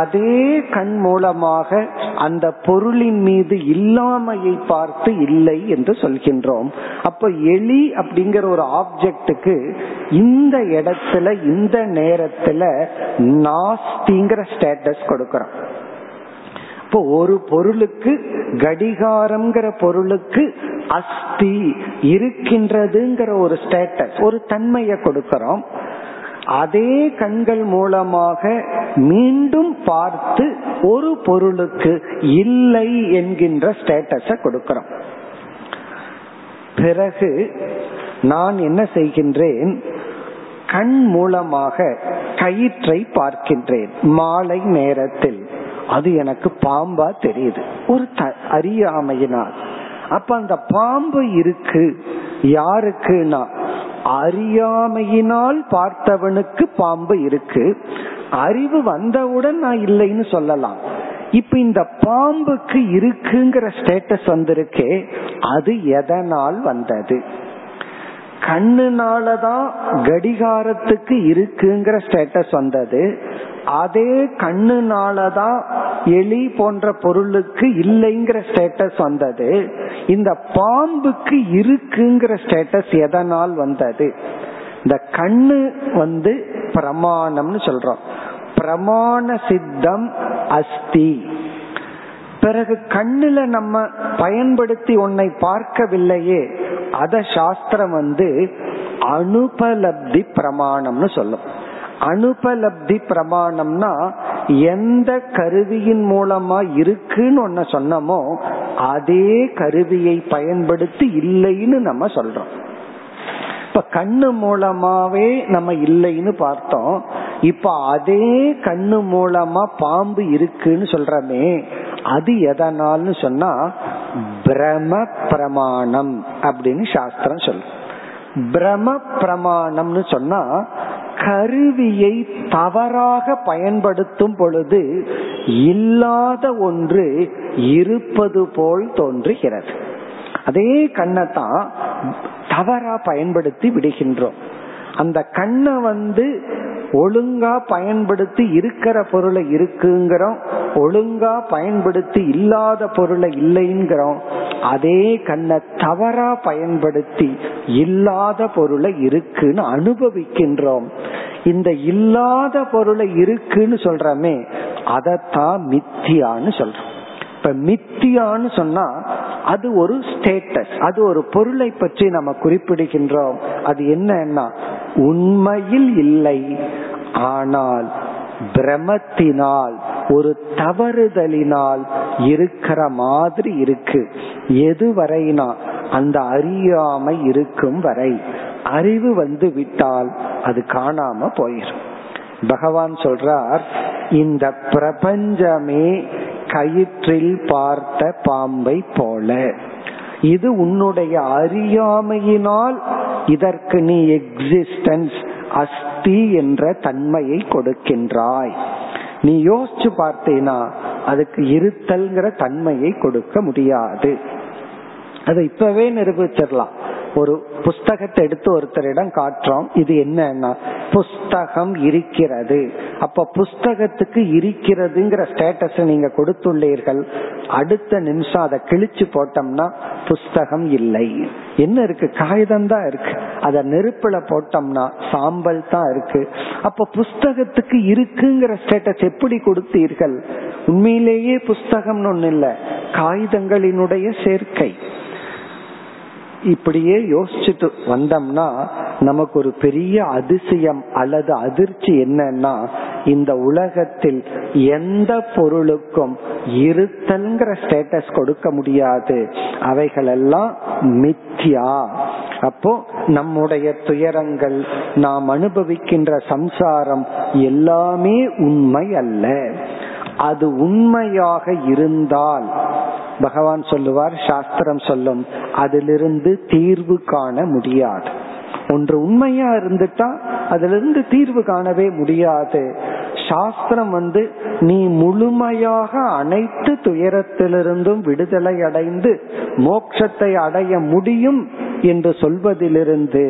அதே கண் மூலமாக அந்த பொருளின் மீது இல்லாமையை பார்த்து இல்லை என்று சொல்கின்றோம். அப்ப எலி அப்படிங்கிற ஒரு ஆப்ஜெக்டுக்கு இந்த இடத்துல இந்த நேரத்துல நாஸ்திங்கிற ஸ்டேட்டஸ் கொடுக்கிறோம். ஒரு பொருளுக்கு, கடிகாரம்ங்கிற பொருளுக்கு அஸ்தி, இருக்கின்றதுங்கிற ஒரு ஸ்டேட்டஸ், ஒரு தன்மையை கொடுக்கிறோம். அதே கண்கள் மூலமாக மீண்டும் பார்த்து ஒரு பொருளுக்கு இல்லை என்கின்ற ஸ்டேட்டஸ கொடுக்கிறோம். பிறகு நான் என்ன செய்கின்றேன், கண் மூலமாக கயிற்றை பார்க்கின்றேன். மாலை நேரத்தில் அது எனக்கு பாம்பா தெரியுது, ஒரு அறியாமையினால். அப்ப அந்த பாம்பு இருக்கு, யாருக்குனா அறியாமையினால் பார்த்தவனுக்கு பாம்பு இருக்கு. அறிவு வந்தவுடன் நான் இல்லைன்னு சொல்லலாம். இப்ப இந்த பாம்புக்கு இருக்குங்கிற ஸ்டேட்டஸ் வந்திருக்கே, அது எதனால் வந்தது, கண்ணுனாலதான் கடிகாரத்துக்கு இருக்குங்கிற ஸ்டேட்டஸ் வந்தது. அதே கண்ணுனாலதான் எலி போன்ற பொருளுக்கு இல்லைங்கிற ஸ்டேட்டஸ் வந்தது. இந்த பாம்புக்கு இருக்குங்கிற ஸ்டேட்டஸ் எதனால் வந்தது. இந்த கண்ணு வந்து பிரமாணம்னு சொல்றோம், பிரமாண சித்தம் அஸ்தி. பிறகு கண்ணுல நம்ம பயன்படுத்தி உன்னை பார்க்கவில்லையே, அத சாஸ்திரம் வந்து அனுபலப்தி பிரமாணம்னு சொல்லும். அனுபலப்தி பிரமாணம்னா எந்த கருவியின் மூலமா இருக்குன்னு ஒன்ன சொன்னமோ அதே கருவியை பயன்படுத்தி இல்லைன்னு நம்ம சொல்றோம். இப்ப கண்ணு மூலமாவே நம்ம இல்லைன்னு பார்த்தோம், இப்ப அதே கண்ணு மூலமா பாம்பு இருக்குன்னு சொல்றமே, அது எதனால்னு சொன்னா பிரம பிரமாணம் அப்படின்னு சாஸ்திரம் சொல்லும். பிரம பிரமாணம்னு சொன்னா கருவியை தவறாக பயன்படுத்தும் பொழுது இல்லாத ஒன்று இருப்பது போல் தோன்றுகிறது. அதே கண்ணை தான் தவறா பயன்படுத்தி விடுகின்றோம். அந்த கண்ணை வந்து ஒழுங்கா பயன்படுத்தி இருக்கிற பொருளை இருக்குங்கிறோம், ஒழுங்கா பயன்படுத்தி இல்லாத பொருளை இல்லைங்கிறோம். அதே கண்ணை தவறா பயன்படுத்தி இல்லாத பொருளை இருக்குன்னு அனுபவிக்கின்றோம். இந்த இல்லாத பொருளை இருக்குன்னு சொல்றமே அதத்தான் மித்தியான்னு சொல்றோம். இப்ப மித்தியான்னு சொன்னா அது ஒரு ஸ்டேட்டஸ், அது ஒரு பொருளை பற்றி நம்ம குறிப்பிடுகின்றோம். அது என்னன்னா உண்மையில் இல்லை, ஆனால் பிரமத்தினால் ஒரு தவறுதலினால் இருக்கிற மாதிரி இருக்கு. எது வரைனா அந்த அறியாமை இருக்கும் வரை. அறிவு வந்து விட்டால் அது காணாம போயிடும். பகவான் சொல்றார், இந்த பிரபஞ்சமே கயிற்றில் பார்த்த பாம்பை போல. இது உன்னுடைய அறியாமையினால் இதற்கு நீ எக்ஸிஸ்டன்ஸ், அஸ்தி என்ற தன்மையை கொடுக்கின்றாய். நீ யோசிச்சு பார்த்தேனா அதுக்கு இருத்தல்ங்கிற தன்மையை கொடுக்க முடியாது. அதை இப்பவே நிரூபிச்சிடலாம். ஒரு புஸ்தகத்தை எடுத்து ஒருத்தரிடம் காட்டுறோம். இது என்னன்னா புஸ்தகம் இருக்கிறது. அப்ப புஸ்தகத்துக்கு இருக்கிறதுங்கிற ஸ்டேட்டஸ் நீங்க கொடுத்துள்ளீர்கள். அடுத்த நிமிஷம் அதை கிழிச்சு போட்டோம்னா புஸ்தகம் இல்லை. என்ன இருக்கு? காகிதம் தான் இருக்கு. அதை நெருப்புல போட்டோம்னா சாம்பல் தான் இருக்கு. அப்ப புஸ்தகத்துக்கு இருக்குங்கிற ஸ்டேட்டஸ் எப்படி கொடுத்தீர்கள்? உண்மையிலேயே புஸ்தகம்னு ஒண்ணு இல்ல, காகிதங்களினுடைய சேர்க்கை. இப்படியே யோசிச்சுட்டு வந்தோம்னா நமக்கு ஒரு பெரிய அதிசயம் அல்லது அதிர்ச்சி என்னன்னா, இந்த உலகத்தில் எந்த பொருளுக்கும் இருத்தல்ங்கிற ஸ்டேட்டஸ் கொடுக்க முடியாது. அவைகளெல்லாம் மித்யா. அப்போ நம்முடைய துயரங்கள், நாம் அனுபவிக்கின்ற சம்சாரம் எல்லாமே உண்மை அல்ல. அது உண்மையாக இருந்தால் பகவான் சொல்லுவார், சாஸ்திரம் சொல்லும், அதிலிருந்து தீர்வு காண முடியாது. ஒன்று உண்மையா இருந்துட்டா அதிலிருந்து தீர்வு காணவே முடியாது. சாஸ்திரம் வந்து நீ முழுமையாக அனைத்து துயரத்திலிருந்தும் விடுதலை அடைந்து மோட்சத்தை அடைய முடியும் என்று சொல்வதிலிருந்து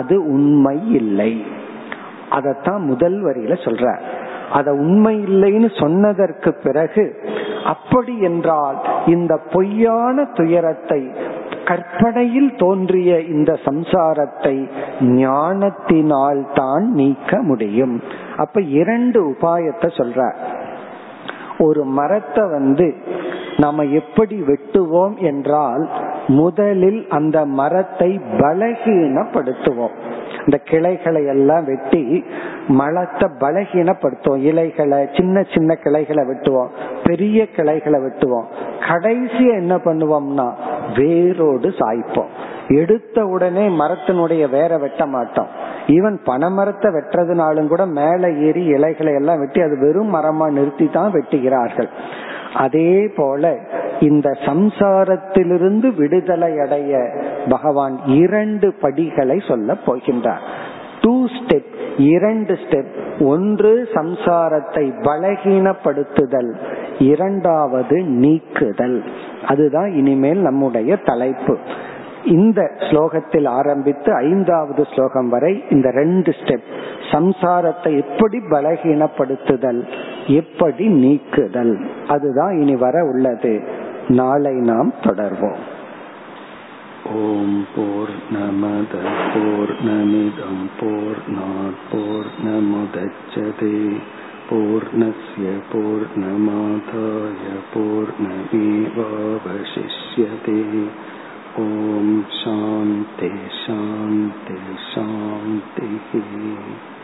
அது உண்மை இல்லை. அதத்தான் முதல் வரியில சொல்ற. அத உண்மை இல்லைன்னு சொன்னதற்கு பிறகு, அப்படி என்றால் இந்த பொய்யான துயரத்தை, கற்பனையில் தோன்றிய இந்த சம்சாரத்தை ஞானத்தினால் தான் நீக்க முடியும். அப்ப இரண்டு உபாயத்தை சொல்ற. ஒரு மரத்தை வந்து நாம எப்படி வெட்டுவோம் என்றால், முதலில் அந்த மரத்தை பலகீனப்படுத்துவோம். இந்த கிளைகளை எல்லாம் வெட்டி மரத்தை பலகீனப்படுத்துவோம். இலைகளை, சின்ன சின்ன கிளைகளை வெட்டுவோம், பெரிய கிளைகளை வெட்டுவோம். கடைசியா என்ன பண்ணுவோம்னா வேரோடு சாய்ப்போம். எடுத்த உடனே மரத்தினுடைய வேற வெட்ட மாட்டோம். ஈவன் பனைமரத்தை வெட்டுறதுனாலும் கூட மேலே ஏறி இலைகளை எல்லாம் வெட்டி அது வெறும் மரமா நிறுத்தி தான் வெட்டுகிறார்கள். அதே போல இந்த சம்சாரத்திலிருந்து விடுதலை அடைய பகவான் இரண்டு படிகளை சொல்ல போகின்றார். டூ ஸ்டெப், இரண்டு ஸ்டெப். ஒன்று சம்சாரத்தை பலகீனப்படுத்துதல், இரண்டாவது நீக்குதல். அதுதான் இனிமேல் நம்முடைய தலைப்பு. இந்த ஸ்லோகத்தில் ஆரம்பித்து ஐந்தாவது ஸ்லோகம் வரை இந்த ரெண்டு ஸ்டெப், சம்சாரத்தை எப்படி பலகீனப்படுத்துதல், எப்படி நீக்குதல், அதுதான் இனி வர உள்ளது. நாளை நாம் தொடர்வோம். ஓம் பூர்ணமத பூர்ணமிதம் பூர்ணாத் பூர்ணமுதச்யதே பூர்ணஸ்ய பூர்ணமாதாய பூர்ணமேவாவசிஷ்யதே. ஓம் சாந்தி சாந்தி சாந்தி.